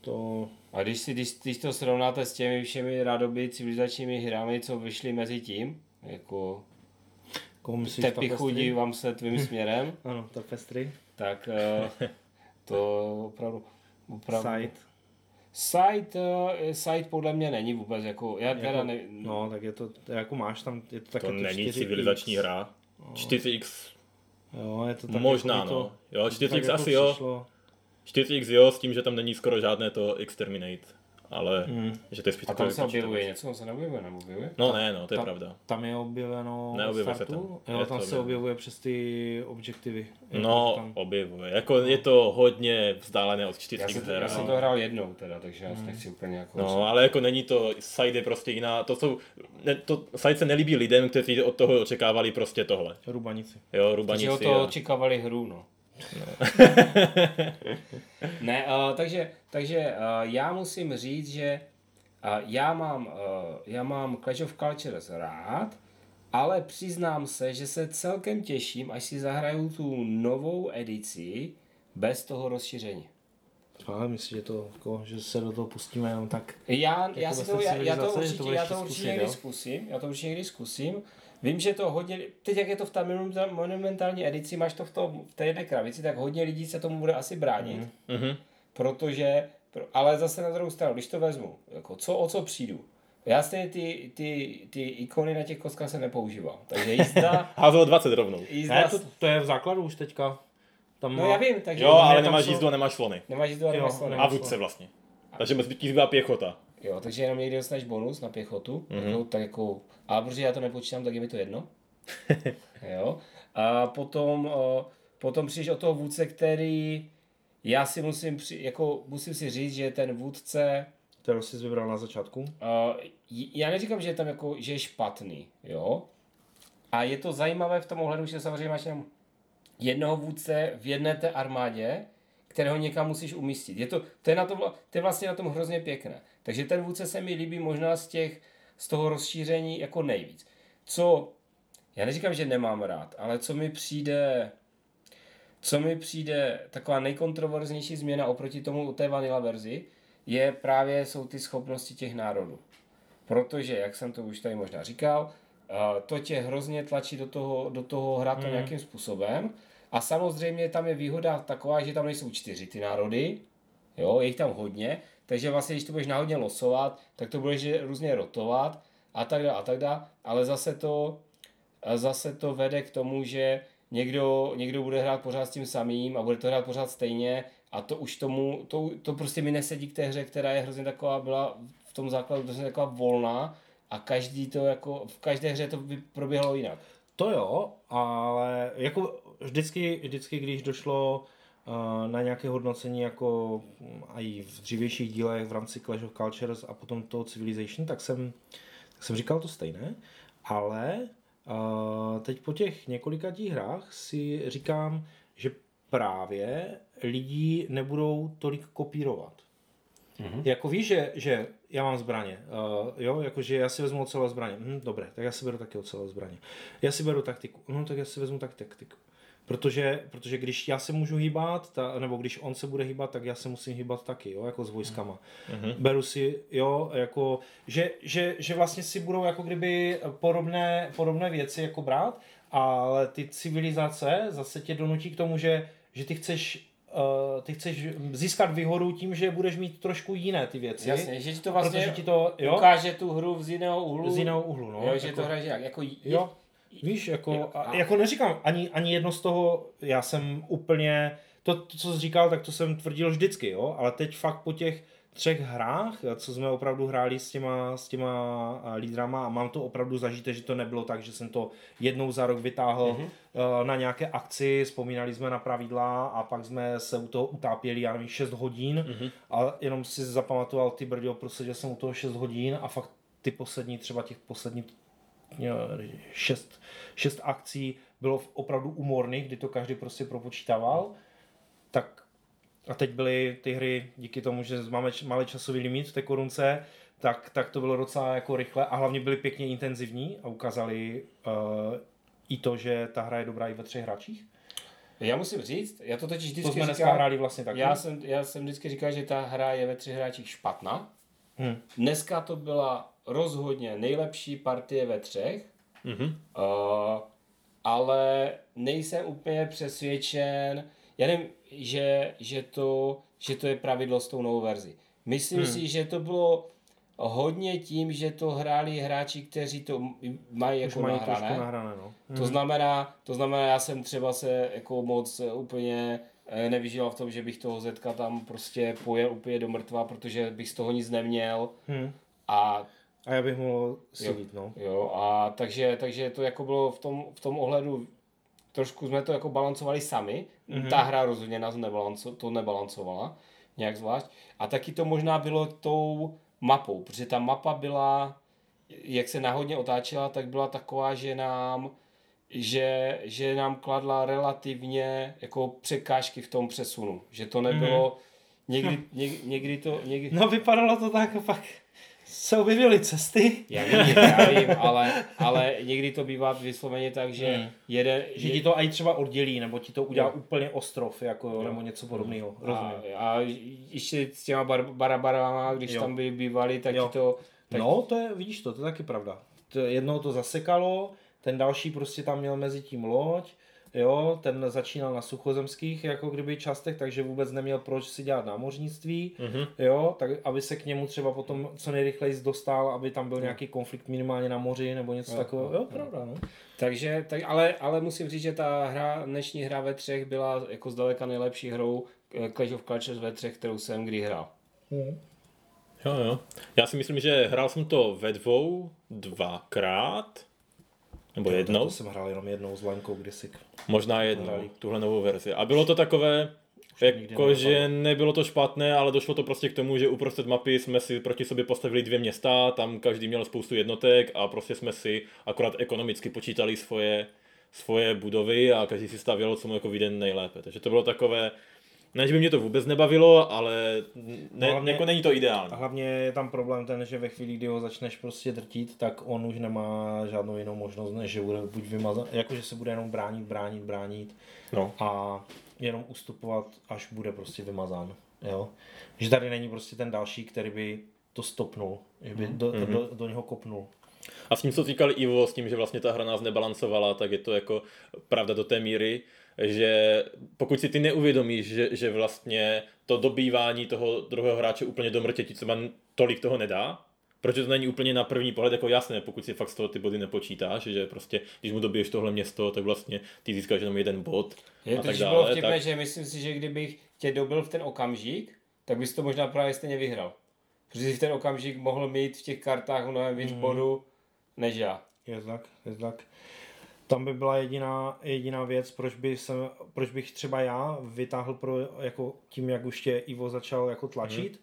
To... A když, si, když, když to srovnáte s těmi všemi rádoby civilizačními hrami, co vyšly mezi tím, jako tepichu dívám se tvým směrem, ano, tapestry. tak uh, to opravdu... opravdu. Side. Side, uh, side podle mě není vůbec jako... Já, jako já ne... No, tak je to, jako máš tam... Je to, to není čtyři iks. Civilizační hra, no. čtyři iks jo, je to tak možná, jako no, to, jo, čtyři iks asi jako jo. čtyři iks jo, s tím, že tam není skoro žádné to exterminate, ale hmm. že to je spíš... A tam se objevuje něco, on se neobjevuje, nebo objevuje? No ne, no, to je ta, pravda. Tam je objeveno neobjevuje startu, se tam. Jo, je tam se objevuje. objevuje přes ty objektivy. Je no, tam... objevuje, jako je to hodně vzdálené od čtyři iks. Já, já jsem to hrál jednou teda, takže já hmm. nechci úplně jako... No, ale jako není to, side je prostě jiná, to jsou, ne, to, side se nelíbí lidem, kteří od toho očekávali prostě tohle. Rubanici. Jo, rubanici. Kteří od toho očekávali hru, no. No. ne, uh, takže, takže uh, já musím říct, že uh, já, mám, uh, já mám Clash of Cultures rád, ale přiznám se, že se celkem těším, až si zahraju tu novou edici bez toho rozšíření. Ale myslím, že, to, jako, že se do toho pustíme jenom tak. Já, jako já, si to, já, já to určitě, to já to určitě zkusit, někdy zkusím, já to určitě někdy zkusím. Vím, že to hodně, teď jak je to v té monumentální edici, máš to v, tom, v té jedné krabici, tak hodně lidí se tomu bude asi bránit, mm-hmm. protože, ale zase na druhou stranu, když to vezmu, jako co, o co přijdu, já stejně ty, ty, ty ikony na těch kostkách se nepoužívám, takže jízda... Házelo dvacet rovnou. Jízda, ne, to, to je v základu už teďka. Tam no má... já vím, takže... Jo, ale nemáš jízdu a nemáš slony. Nemáš jízdu a nemáš slony. A vůdce vlastně, takže mezi tím zbývá pěchota. Jo, takže jenom někdy dostaneš bonus na pěchotu, mm-hmm. jo, tak jako, ale protože já to nepočítám, tak je mi to jedno. jo. A potom, potom přijdeš od toho vůdce, který já si musím, při, jako, musím si říct, že ten vůdce kterou jsi vybral na začátku? Uh, já neříkám, že je tam jako, že je špatný, jo. A je to zajímavé v tom ohledu, že samozřejmě máš jenom jednoho vůdce v jedné té armádě, kterého někam musíš umístit. Je to, to, je na to, to je vlastně na tom hrozně pěkné. Takže ten vůdce se mi líbí možná z těch, z toho rozšíření jako nejvíc. Co, já neříkám, že nemám rád, ale co mi přijde, co mi přijde taková nejkontroverznější změna oproti tomu té vanilla verzi, je právě, jsou ty schopnosti těch národů. Protože, jak jsem to už tady možná říkal, to tě hrozně tlačí do toho, do toho hrát to mm. nějakým způsobem. A samozřejmě tam je výhoda taková, že tam nejsou čtyři ty národy, jo, je jich tam hodně, takže vlastně, když to budeš náhodně losovat, tak to budeš různě rotovat a tak dále a tak dále, ale zase to, zase to vede k tomu, že někdo, někdo bude hrát pořád s tím samým a bude to hrát pořád stejně a to už tomu, to, to prostě mi nesedí k té hře, která je hrozně taková, byla v tom základu hrozně taková volná a každý to jako, v každé hře to by proběhlo jinak. To jo, ale jako vždycky, vždycky když došlo uh, na nějaké hodnocení jako i v dřívějších dílech v rámci Clash of Cultures a potom toho Civilization, tak jsem, tak jsem říkal to stejné, ale uh, teď po těch několika těch hrách si říkám, že právě lidi nebudou tolik kopírovat. Mm-hmm. Jako víš, že, že já mám zbraně, uh, jo, jakože já si vezmu celou zbraně, hm, dobré, tak já si beru taky celou zbraně. Já si beru taktiku, no tak já si vezmu tak taktiku. Protože, protože když já se můžu hýbat, ta, nebo když on se bude hýbat, tak já se musím hýbat taky, jo, jako s vojskama. Mm-hmm. Beru si, jo, jako, že, že, že vlastně si budou jako kdyby podobné, podobné věci jako brát, ale ty civilizace zase tě donutí k tomu, že, že ty chceš Uh, ty chceš získat výhodu tím, že budeš mít trošku jiné ty věci. Jasně, že ti to vlastně ti to, jo? ukáže tu hru z jiného úhlu. Z jiného úhlu, no. Jo, že jako, to hraje jak, jako... Jo, víš, jako, a, jako neříkám, ani, ani jedno z toho, já jsem úplně, to, to, co jsi říkal, tak to jsem tvrdil vždycky, jo, ale teď fakt po těch třech hrách, co jsme opravdu hráli s těma, s těma lídrama a mám to opravdu zažité, že to nebylo tak, že jsem to jednou za rok vytáhl mm-hmm. na nějaké akci, vzpomínali jsme na pravidla a pak jsme se u toho utápěli, já nevím, šest hodin mm-hmm. a jenom si zapamatoval, ty brdio, proseděl jsem u toho šest hodin a fakt ty poslední, třeba těch posledních šest akcí bylo opravdu úmorných, kdy to každý prostě propočítával, tak a teď byly ty hry, díky tomu, že máme malý časový limit v té korunce, tak, tak to bylo docela jako rychle a hlavně byly pěkně intenzivní a ukázali uh, i to, že ta hra je dobrá i ve třech hráčích. Já musím říct, já to totiž vždycky to jsme dneska říkal, hráli vlastně taky. Já jsem, já jsem vždycky říkal, že ta hra je ve třech hráčích špatná. Hmm. Dneska to byla rozhodně nejlepší partie ve třech, mm-hmm. uh, ale nejsem úplně přesvědčen, já nevím, že, že, to, že to je pravidlo s tou novou verzi. Myslím hmm. si, že to bylo hodně tím, že to hráli hráči, kteří to mají jako mají nahrané. nahrané no. hmm. To znamená, to znamená, já jsem třeba se jako moc úplně nevyžil v tom, že bych toho Zetka tam prostě pojel úplně do mrtva, protože bych z toho nic neměl. Hmm. A, a já bych mohl sedít, no. Jo, a takže, takže to jako bylo v tom, v tom ohledu trošku jsme to jako balancovali sami. Mm-hmm. Ta hra rozhodně nás nebalanco, to nebalancovala nějak zvlášť. A taky to možná bylo tou mapou, protože ta mapa byla, jak se náhodně otáčela, tak byla taková, že nám, že, že nám kladla relativně jako překážky v tom přesunu. Že to nebylo, mm-hmm. někdy, něk, někdy to... Někdy... No vypadalo to tak a pak se objevily cesty. Já vím, já vím, ale, ale někdy to bývá vysloveně tak, že mm. jeden... Že ti to aj třeba oddělí, nebo ti to udělá no. úplně ostrov, jako, no. nebo něco podobného. A, a ještě s těma bar, barabarama, když jo. tam by bývali, tak jo. ti to... Tak... No, to je, vidíš to, to je taky pravda. To jednou to zasekalo, ten další prostě tam měl mezi tím loď, jo, ten začínal na suchozemských jako kdyby částech, takže vůbec neměl proč si dělat námořnictví, mm-hmm. jo, tak aby se k němu třeba potom co nejrychleji dostal, aby tam byl nějaký konflikt minimálně na moři nebo něco no, takového, jo, no. pravda, no. Takže, tak, ale, ale musím říct, že ta hra, dnešní hra ve třech byla jako zdaleka nejlepší hrou Clash of Cultures ve třech, kterou jsem kdy hrál. Mm. Jo, jo. Já si myslím, že hrál jsem to ve dvou, dvakrát, nebo jednou. To jsem hrál jenom jednou s Lenkou kdysi. Možná jednou, tuhle novou verzi. A bylo to takové, Jakože nebylo to špatné, ale došlo to prostě k tomu, že uprostřed mapy jsme si proti sobě postavili dvě města, tam každý měl spoustu jednotek a prostě jsme si akorát ekonomicky počítali svoje, svoje budovy a každý si stavěl, co mu jako vyjde nejlépe. Takže to bylo takové, ne, že by mě to vůbec nebavilo, ale ne, hlavně, jako není to ideální. Hlavně je tam problém ten, že ve chvíli, kdy ho začneš prostě drtit, tak on už nemá žádnou jinou možnost, než že bude buď vymazat, jakože se bude jenom bránit, bránit, bránit no. A jenom ustupovat, až bude prostě vymazán. Jo? Že tady není prostě ten další, který by to stopnul, že by do, mm-hmm. do, do, do něho kopnul. A s tím, co říkal Ivo, s tím, že vlastně ta hra nás nebalancovala, tak je to jako pravda do té míry, že pokud si ty neuvědomíš, že, že vlastně to dobývání toho druhého hráče úplně do mrtě ti třeba tolik toho nedá, protože to není úplně na první pohled jako jasné, pokud si fakt z toho ty body nepočítáš, že prostě když mu dobiješ tohle město, tak vlastně ty získáš jenom jeden bod je a tak dále. Bylo vtipné, tak... že myslím si, že kdybych tě dobil v ten okamžik, tak bys to možná právě stejně vyhrál. Protože v ten okamžik mohl mít v těch kartách mnohem víc mm. bodů než já. Je tak, je tak. Tam by byla jediná, jediná věc, proč, by jsem, proč bych třeba já vytáhl pro, jako tím, jak už tě Ivo začal jako tlačit, mm.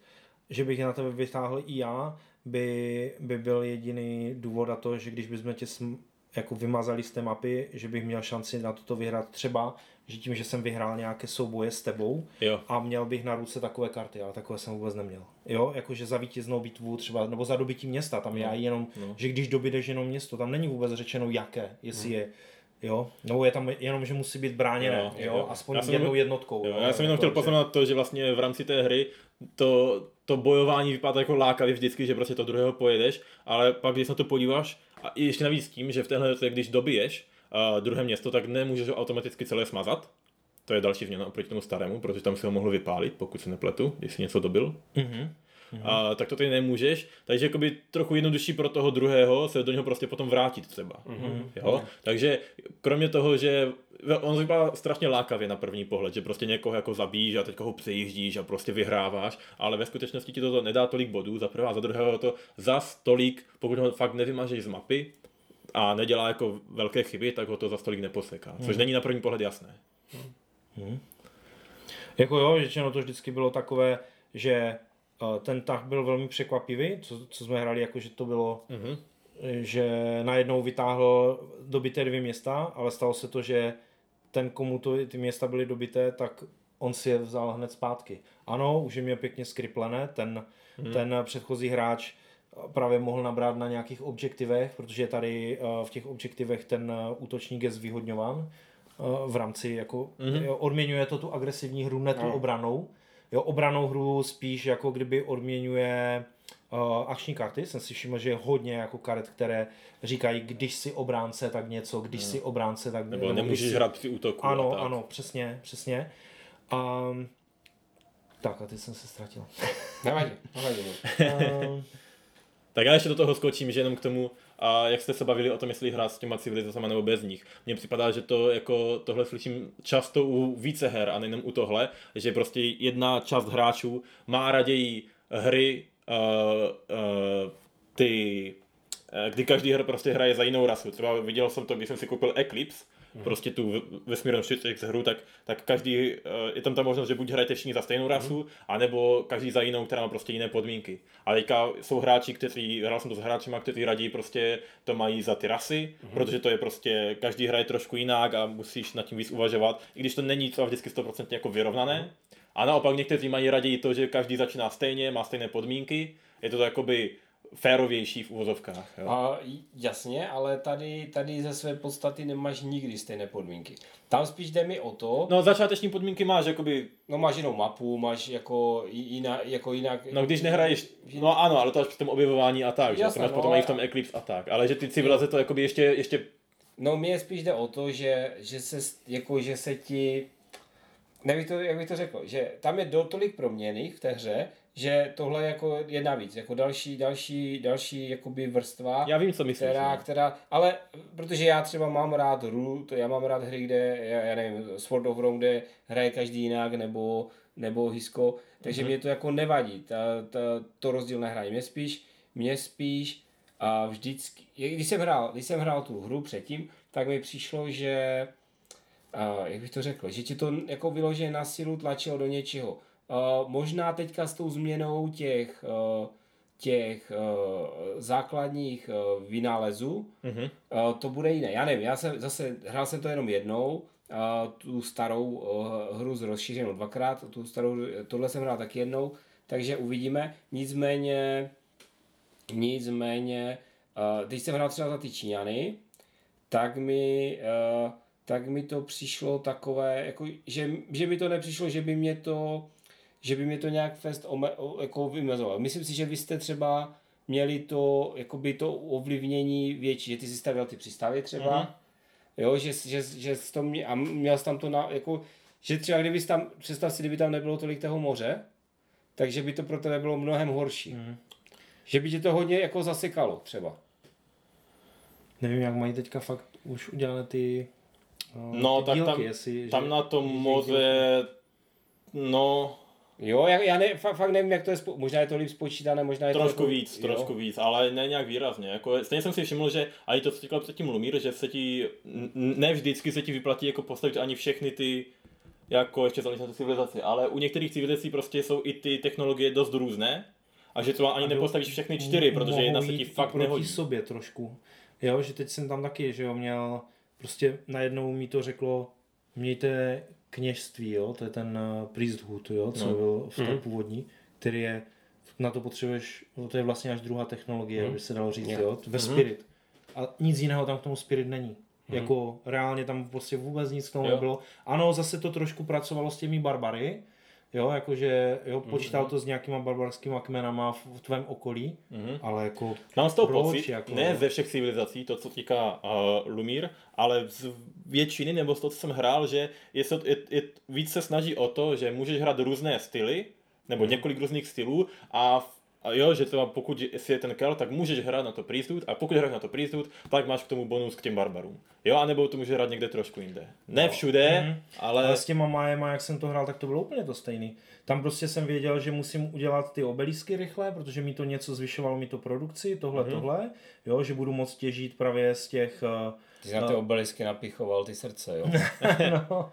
že bych na tebe vytáhl i já, by, by byl jediný důvod a to, že když bychom tě sm, jako vymazali z té mapy, že bych měl šanci na toto vyhrát třeba, že tím, že jsem vyhrál nějaké souboje s tebou jo. a měl bych na ruce takové karty, ale takové jsem vůbec neměl. Jo, jakože za vítěznou bitvu třeba, nebo za dobytí města, tam no. já jenom, no. že když dobydeš jenom město, tam není vůbec řečeno jaké, jestli no. je, jo, nebo je tam jenom, že musí být bráněné, no, jo, jo, aspoň jednou jednotkou. Jo, jo, já jsem jenom chtěl poznamenat to, že vlastně v rámci té hry to, to bojování vypadá jako lákavě vždycky, že prostě to druhého pojedeš, ale pak když se na to podíváš a ještě navíc tím, že v téhle době, když dobiješ, Uh, druhé město, tak nemůžeš automaticky celé smazat. To je další změna oproti tomu starému, protože tam si ho mohl vypálit, pokud se nepletu, když si něco dobil. Mm-hmm. Uh, tak to ty nemůžeš. Takže jakoby trochu jednodušší pro toho druhého se do něho prostě potom vrátit třeba. Mm-hmm. Jo? Takže kromě toho, že on vypadá strašně lákavě na první pohled, že prostě někoho jako zabíjíš a teď ho přejíždíš a prostě vyhráváš, ale ve skutečnosti ti to nedá tolik bodů za prvá, za druhého to zas tolik, pokud ho fakt nevymažeš z mapy, a nedělá jako velké chyby, tak ho to za stolik neposeká. Což hmm. není na první pohled jasné. Hmm. Jako jo, řečeno to vždycky bylo takové, že ten tah byl velmi překvapivý, co, co jsme hrali, jako že to bylo, hmm. že najednou vytáhl dobité dvě města, ale stalo se to, že ten, komu to, ty města byly dobité, tak on si je vzal hned zpátky. Ano, už je měl pěkně skriplené, ten, hmm. ten předchozí hráč právě mohl nabrát na nějakých objektivech, protože tady v těch objektivech ten útočník je zvýhodňován v rámci, jako mm-hmm. odměňuje to tu agresivní hru, ne tu no. obranou. Jo, obranou hru spíš jako kdyby odměňuje uh, akční karty. Jsem si všiml, že je hodně jako karet, které říkají, když si obránce, tak něco, když no. si obránce, tak nebo, nebo nemůžeš si... hrát při útoku. Ano, tak. ano, přesně, přesně. Um, tak a teď jsem se ztratil. Nevadí, nevadí. Um, Tak já ještě do toho skočím, že jenom k tomu, a jak jste se bavili o tom, jestli hrát s těma civilizacemi nebo bez nich. Mně připadá, že to jako tohle slyším často u více her a nejenom u tohle, že prostě jedna část hráčů má raději hry, uh, uh, ty, uh, kdy každý her prostě hraje za jinou rasu. Třeba viděl jsem to, když jsem si koupil Eclipse, mm. prostě tu vesmírnou štěstí hru, tak, tak každý, uh, je tam ta možnost, že buď hrajete všichni za stejnou rasu, mm. anebo každý za jinou, která má prostě jiné podmínky. A teďka jsou hráči, kteří, hrál jsem to s hráčima, kteří raději prostě to mají za ty rasy, mm. protože to je prostě, každý hraje trošku jinak a musíš nad tím víc uvažovat, i když to není třeba vždycky sto procent jako vyrovnané. Mm. A naopak někteří mají raději to, že každý začíná stejně, má stejné podmínky, je to jakoby férovější v uvozovkách. Jo. A, jasně, ale tady, tady ze své podstaty nemáš nikdy stejné podmínky. Tam spíš jde mi o to... No začáteční podmínky máš jakoby... No máš jinou mapu, máš jako, jina, jako jinak... No když nehraješ... No ano, ale to až při tom objevování a tak. Jasně, máš no, potom ale... i v tom Eclipse a tak. Ale že ty civilizace to jakoby ještě... ještě... No mně spíš jde o to, že, že, se, jako, že se ti... Nevím, jak bych to řekl, že tam je dotolik proměnných v té hře, že tohle je jako jedna víc, jako další, další, další jakoby vrstva. Já vím, co myslíš. Která, která, ale protože já třeba mám rád hru, já mám rád hry, kde, já, já nevím, Sword of Rome, kde hraje každý jinak, nebo, nebo Hisko, takže mm-hmm. mě to jako nevadí, ta, ta, to rozdíl nehraje. Mě spíš, mě spíš a vždycky, když jsem hrál, když jsem hrál tu hru předtím, tak mi přišlo, že uh, jak bych to řekl, že ti to jako vyloženě na sílu tlačilo do něčeho. Uh, možná teďka s tou změnou těch, uh, těch uh, základních uh, vynálezů, mm-hmm. uh, to bude jiné. Já nevím, já jsem zase, hrál jsem to jenom jednou, uh, tu starou uh, hru s rozšířenou dvakrát, tu starou, tohle jsem hrál taky jednou, takže uvidíme, nicméně, nicméně, uh, když jsem hrál třeba za ty Číňany, tak mi, uh, tak mi to přišlo takové, jako, že, že mi to nepřišlo, že by mě to, že by mě to nějak fest ome, jako vymezovalo. Myslím si, že vy jste třeba měli to, jakoby to ovlivnění větší, že ty jsi stavěl ty přístavy třeba, mm-hmm. jo, že, že, že jsi to mě, a měl jsi tam to, na, jako, že třeba kdyby jsi tam, představ si, kdyby tam nebylo tolik toho moře, takže by to pro tebe bylo mnohem horší. Mm. Že by tě to hodně jako zasekalo třeba. Nevím, jak mají teďka fakt už udělané ty, uh, no, ty tak dílky, tam, jestli, tam že, na tom moře, no... Jo, já, já ne, fakt, fakt nevím, jak to je, spo, možná je to líp spočítané, možná je trošku to... Trošku víc, jo. trošku víc, ale ne nějak výrazně. Jako, stejně jsem si všiml, že, a i to co říkal předtím Lumír, že se ti, ne vždycky se ti vyplatí jako postavit ani všechny ty, jako ještě zaměstnané civilizace, ale u některých civilizací prostě jsou i ty technologie dost různé, a že třeba ani nepostavíš všechny čtyři, protože jedna se ti fakt nehodí. Sobě trošku. Jo, že teď jsem tam taky, že jo, měl, prostě najednou mi to řeklo, mějte kněžství, jo, to je ten priesthood, jo, co no. byl v tom mm. původní, který je, na to potřebuješ, to je vlastně až druhá technologie, mm. by se dalo říct, yeah. jo, ve mm. Spirit. A nic jiného tam k tomu Spirit není. Mm. Jako reálně tam prostě vůbec nic k tomu jo. nebylo. Ano, zase to trošku pracovalo s těmi barbary, jo, jakože jo, počítal mm-hmm. to s nějakýma barbarskýma kmenama v, v tvém okolí, mm-hmm. ale jako... Mám z toho pocit, jako, ne ze všech civilizací, to co týká uh, Lumír, ale z většiny, nebo z toho, co jsem hrál, že je, je, je, víc se snaží o to, že můžeš hrát různé styly, nebo mm-hmm. několik různých stylů a v A jo, že třeba pokud si je ten Celt, tak můžeš hrát na to priesthood a pokud hrát na to priesthood, tak máš k tomu bonus k těm barbarům. Jo, anebo to může hrát někde trošku jinde. Ne všude, no. mm-hmm. ale... ale... s těma májema, jak jsem to hrál, tak to bylo úplně to stejný. Tam prostě jsem věděl, že musím udělat ty obelisky rychle, protože mi to něco zvyšovalo, mi to produkci, tohle, mm-hmm. tohle. Jo, že budu moc těžit právě z těch... Ty jsi no. na ty obelisky napichoval ty srdce, jo? no.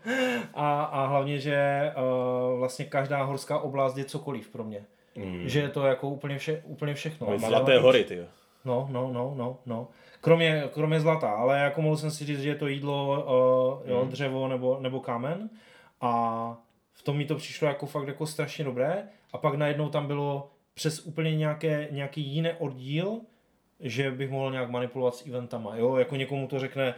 a, a hlavně, že uh, vlastně každá horská oblast je cokoliv pro mě. Mm. Že je to jako úplně, vše, úplně všechno. No, zlaté hory, ty jo. No, no, no, no, no. Kromě, kromě zlata, ale jako mohl jsem si říct, že je to jídlo, uh, jo, mm. dřevo nebo, nebo kámen. A v tom mi to přišlo jako fakt jako strašně dobré. A pak najednou tam bylo přes úplně nějaké, nějaký jiný oddíl, že bych mohl nějak manipulovat s eventama, jo, jako někomu to řekne,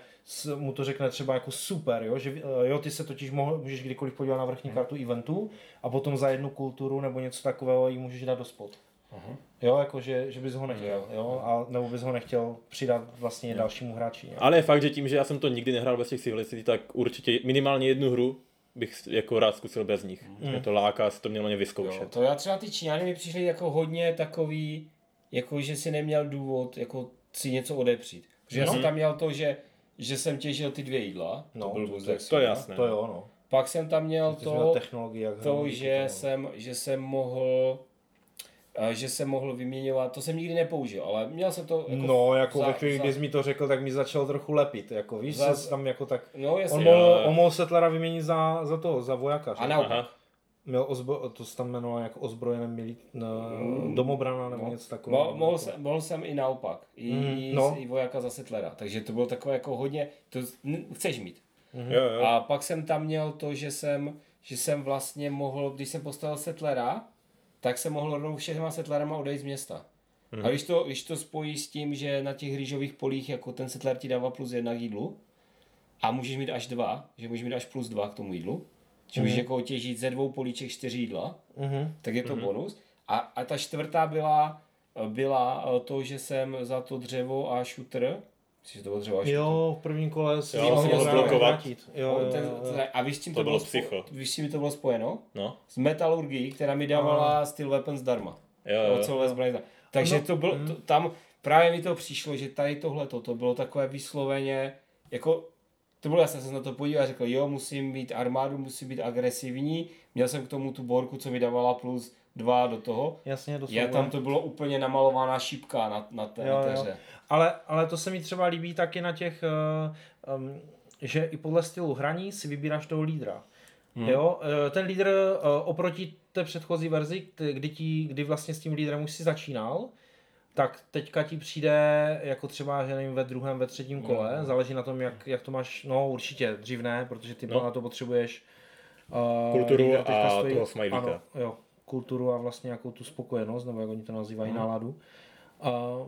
mu to řekne třeba jako super, jo, že jo, ty se totiž mohl, můžeš kdykoliv podívat na vrchní kartu eventu a potom za jednu kulturu nebo něco takového ji můžeš dát do spod. Uh-huh. Jo, jako že, že bys ho nechtěl, jo, a nebo bys ho nechtěl přidat vlastně uh-huh. dalšímu hráči. Jo. Ale je fakt, že tím, že já jsem to nikdy nehrál bez těch civilizací, tak určitě minimálně jednu hru bych jako rád zkusil bez nich. Uh-huh. Mě to láká, se to mělo mě vyzkoušet. Jo, to já třeba ty Číňany mi přišli jako hodně takový, jako že si neměl důvod jako si něco odepřít. Protože no. já jsem tam měl to, že, že jsem těžil ty dvě jídla. No, to, to, to, to jasné. To jo, no. Pak jsem tam měl to, to, to že, to, jsem, že jsem mohl že jsem mohl vyměňovat, to jsem nikdy nepoužil, ale měl jsem to jako... No, jako za, ve chvíli, za... když mi to řekl, tak mi začal trochu lepit, jako víš, za... se tam jako tak... No, jasný, on, mohl, on mohl settlera vyměnit za, za to, za vojáka. A naopak. Měl ozbro, to se tam jmenovalo jako ozbrojené mili, domobrana nebo no, něco takového. Mo, mohl, jsem, mohl jsem i naopak, i, mm, no. i vojáka za settlera, takže to bylo takové jako hodně, to chceš mít. Mm-hmm. Jo, jo. A pak jsem tam měl to, že jsem, že jsem vlastně mohl, když jsem postavil settlera, tak jsem mohl rovnou všema settlerama odejít z města. Mm-hmm. A když to, když to spojí s tím, že na těch rýžových polích jako ten settler ti dává plus jedna k jídlu a můžeš mít až dva, že můžeš mít až plus dva k tomu jídlu, že můžeš mm-hmm. jako těžit ze dvou políček čtyři jídla, mm-hmm. tak je to mm-hmm. bonus. A, a ta čtvrtá byla, byla to, že jsem za to dřevo a šutr, myslím, že to bylo dřevo a šutr. Jo, v prvním kole si mohl blokovat. A víš, čím to, to bylo, bylo víš, čím to bylo spojeno? No. S metalurgií, která mi dávala no. Steel Weapons zdarma. Jo, jo. Ocelové zbraně. Takže no. to bylo, to, tam právě mi to přišlo, že tady tohleto, to bylo takové vysloveně, jako... To bylo, já jsem se na to podíval a řekl, jo, musím mít armádu, musím být agresivní. Měl jsem k tomu tu borku, co mi dávala plus dva do toho. Jasně, do Já tam to bylo úplně namalovaná šipka na, na té hře. Ale, ale to se mi třeba líbí taky na těch... Uh, um, že i podle stylu hraní si vybíráš toho lídra. Hmm. Jo, ten lídr oproti té předchozí verzi, kdy, ti, kdy vlastně s tím lídrem už si začínal, tak teďka ti přijde jako třeba, že nevím, ve druhém, ve třetím kole, hmm. záleží na tom, jak, jak to máš, no určitě, dřív ne, protože ty no. na to potřebuješ uh, kulturu lídr, a stojí, toho smajlíka. Jo, kulturu a vlastně jako tu spokojenost, nebo jak oni to nazývají, hmm. náladu. Uh,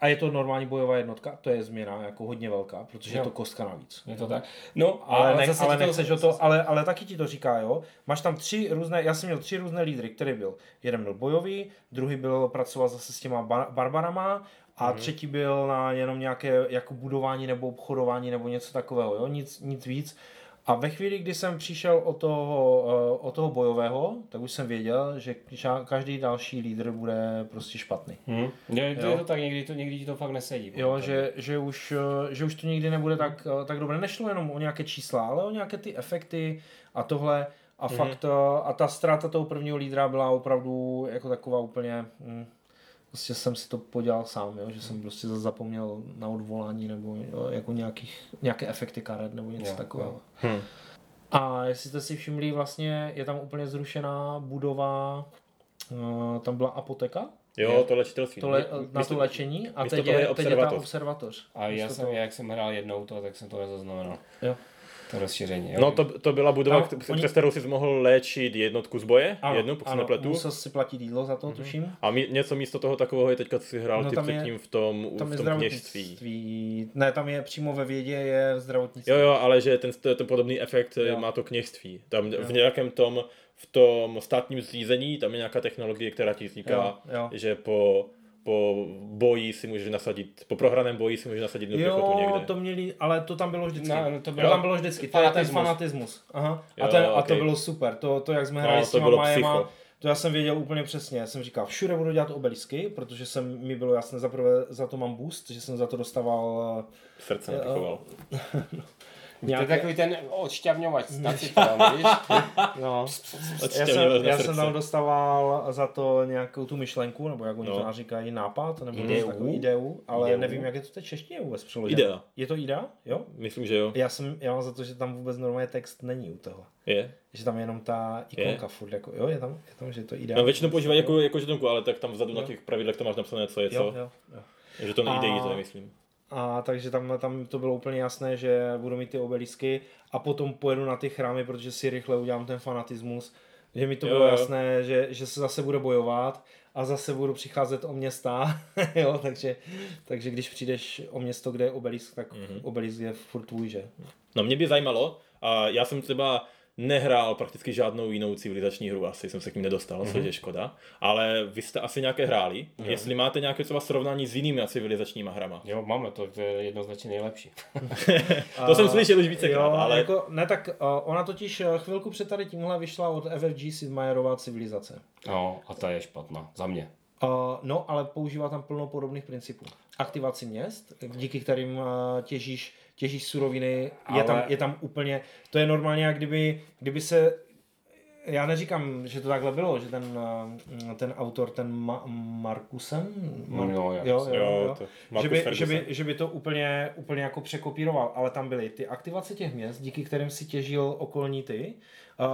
A je to normální bojová jednotka, to je změna jako hodně velká, protože no. je to kostka navíc. Je to tak. No, ale, ale, ne, zase ale, nechceš to, to, ale, ale taky ti to říká, jo. Máš tam tři různé, já jsem měl tři různé lídry, který byl. Jeden byl bojový, druhý byl pracoval zase s těma bar, barbarama a mm. třetí byl na jenom nějaké jako budování nebo obchodování nebo něco takového, jo, nic, nic víc. A ve chvíli, kdy jsem přišel o toho, o toho bojového, tak už jsem věděl, že každý další lídr bude prostě špatný. Hmm. Je to, je to tak, někdy to, někdy ti to fakt nesedí. Jo, že, že, už, že už to nikdy nebude tak, tak dobré. Nešlo jenom o nějaké čísla, ale o nějaké ty efekty a tohle. A hmm. fakt a ta ztráta toho prvního lídra byla opravdu jako taková úplně... Hmm. Prostě jsem si to podělal sám, jo? Že jsem prostě zapomněl na odvolání nebo jo, jako nějakých, nějaké efekty karet nebo něco yeah, takového. Yeah. Hmm. A jestli jste si všimli, vlastně je tam úplně zrušená budova, uh, tam byla apoteka? Jo, to léčitelství. To le, na to léčení a teď je, teď je ta observatoř. A já jsem, jak jsem hrál jednou to, tak jsem to nezaznamenal. Jo. To rozšíření. Jo. No to, to byla budova, tam, přes oni... kterou jsi mohl léčit jednotku z boje, ano, jednu, pokud se nepletu. Musel si platit jídlo za to, mm-hmm. tuším. A mi, něco místo toho takového je teďka, co jsi hrál no, ty předtím v tom, v tom kněžství. Ne, tam je přímo ve vědě, je zdravotnictví. Jo, jo, ale že ten, ten podobný efekt jo. má to kněžství. Tam jo. v nějakém tom, v tom státním zřízení, tam je nějaká technologie, která ti vzniká, jo, jo. že po... po boji si můžeš nasadit, po prohraném boji si můžeš nasadit do pěchotu někde. Jo, to měli, ale to tam bylo vždycky. No, to, bylo, to tam bylo vždycky, to je ten fanatismus. Aha. A, ten, jo, okay. a to bylo super, to, to jak jsme hráli no, s těma majema, to já jsem věděl úplně přesně. Já jsem říkal, všude budu dělat obelisky, protože jsem, mi bylo jasné, zaprvé za to mám boost, že jsem za to dostával... Srdce napichoval. Nějaké... To je takový ten odšťavňovač stacitel, víš? No. Já, jsem, já jsem tam dostával za to nějakou tu myšlenku, nebo jak oni no. to říkají, nápad, nebo ideu. Takovou ideu, ale ideu. Nevím, jak je to teď češtině vůbec přeložené. Idea. Je to idea? Jo? Myslím, že jo. Já, jsem, já mám za to, že tam vůbec normálně text není u toho. Je. Že tam je jenom ta ikonka je. Furt, jako, jo, je tam, je tam, že je to idea. No, většinou používají jako, jako židonku, ale tak tam vzadu jo. na těch pravidlech to máš napsané, co je co. Jo, jo, jo. Že to není idei, to nemyslím. A takže tam, tam to bylo úplně jasné, že budu mít ty obelisky a potom pojedu na ty chrámy, protože si rychle udělám ten fanatismus, že mi to jo, bylo jo. jasné, že, že se zase bude bojovat a zase budu přicházet o města, jo, takže, takže když přijdeš o město, kde je obelisk, tak mm-hmm. obelisk je furt tvůj, že? No mě by zajímalo, a já jsem třeba nehrál prakticky žádnou jinou civilizační hru, asi jsem se k ním nedostal, mm-hmm. což je škoda, ale vy jste asi nějaké hráli, mm-hmm. jestli máte nějaké třeba srovnání s jinými civilizačníma hrama. Jo, máme, to je jednoznačně nejlepší. To jsem slyšel už vícekrát, ale... Jako, ne, tak ona totiž chvilku před tady tímhle vyšla od Evergy Sid Meierova civilizace. No, a ta je špatná, za mě. Uh, no, ale používá tam plno podobných principů. Aktivaci měst, díky kterým uh, těžíš těžíš suroviny, ale... je, tam, je tam úplně, to je normálně, jak kdyby, kdyby se, já neříkám, že to takhle bylo, že ten, ten autor, ten Ma- Markusen, Mar- no, jo, jo, jo, jo, jo. Že, by, že, by, že by to úplně, úplně jako překopíroval, ale tam byly ty aktivace těch měst, díky kterým si těžil okolní ty,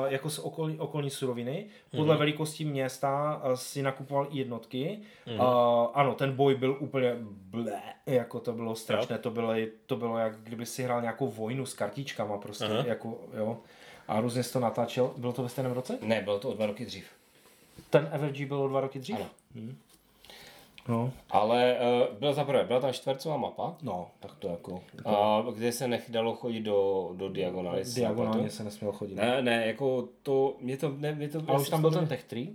jako z okolní, okolní suroviny, podle mm-hmm. velikosti města si nakupoval jednotky, mm-hmm. uh, ano, ten boj byl úplně blé, jako to bylo strašné, to bylo, to bylo jak kdyby si hrál nějakou vojnu s kartičkama prostě, Aha. jako jo. A různě jsi to natáčel. Bylo to ve stejném roce? Ne, bylo to o dva roky dřív. Ten Evergy byl o dva roky dřív? Ano. Hmm. No. Ale uh, byl za prvé, byla tam čtvercová mapa. No, tak to jako... A, kde se nechdalo chodit do, do diagonály. Diagonálně se nesmělo chodit. Ne, ne, jako to... Mě to, ne, mě to ale už tam byl ten Tech tři?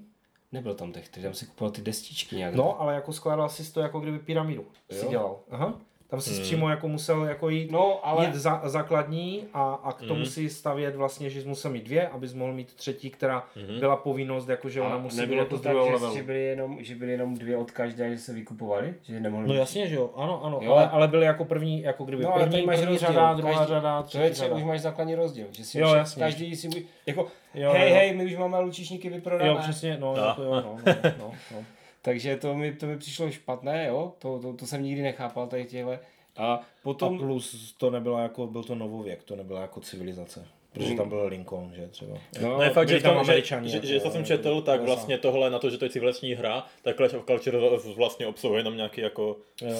Nebyl tam Tech tři, tam si kupoval ty destičky nějak. No, ale jako skládal si to jako kdyby pyramidu. Jo? Si dělal. Aha. Tam jsi hmm. přímo jako musel jako jít, no, ale... jít za, základní a, a k tomu hmm. si stavět vlastně, že jsi musel mít dvě, abys mohl mít třetí, která hmm. byla povinnost, jakože ona musí být jako z druhého levelu. Že byly jenom, že byly jenom dvě od každé, že se vykupovaly? Že nemohli no být. Jasně, že jo, ano, ano, jo. Ale, ale byly jako první, jako kdyby no, první, máš první rozdíl, řada, druhá každý, řada, třetí řada. To je, že už máš základní rozdíl, že si jo, jasně. Každý si může, jako jo, hej, jo. hej, my už máme lučišníky vyprodané. Jo, přesně, no, jako jo, no, no, no. Takže to mi, to mi přišlo špatné, jo? To, to, to jsem nikdy nechápal tady těhle A potom a plus to nebylo jako, byl to novověk, to nebyla jako civilizace. Protože tam byl Lincoln, že třeba. No, no je fakt, že tam Američani. Že, že, že to jsem četl, tak vlastně tohle na to, že to je civilizační hra, tak Clash of Cultures vlastně obsahuje tam nějaký jako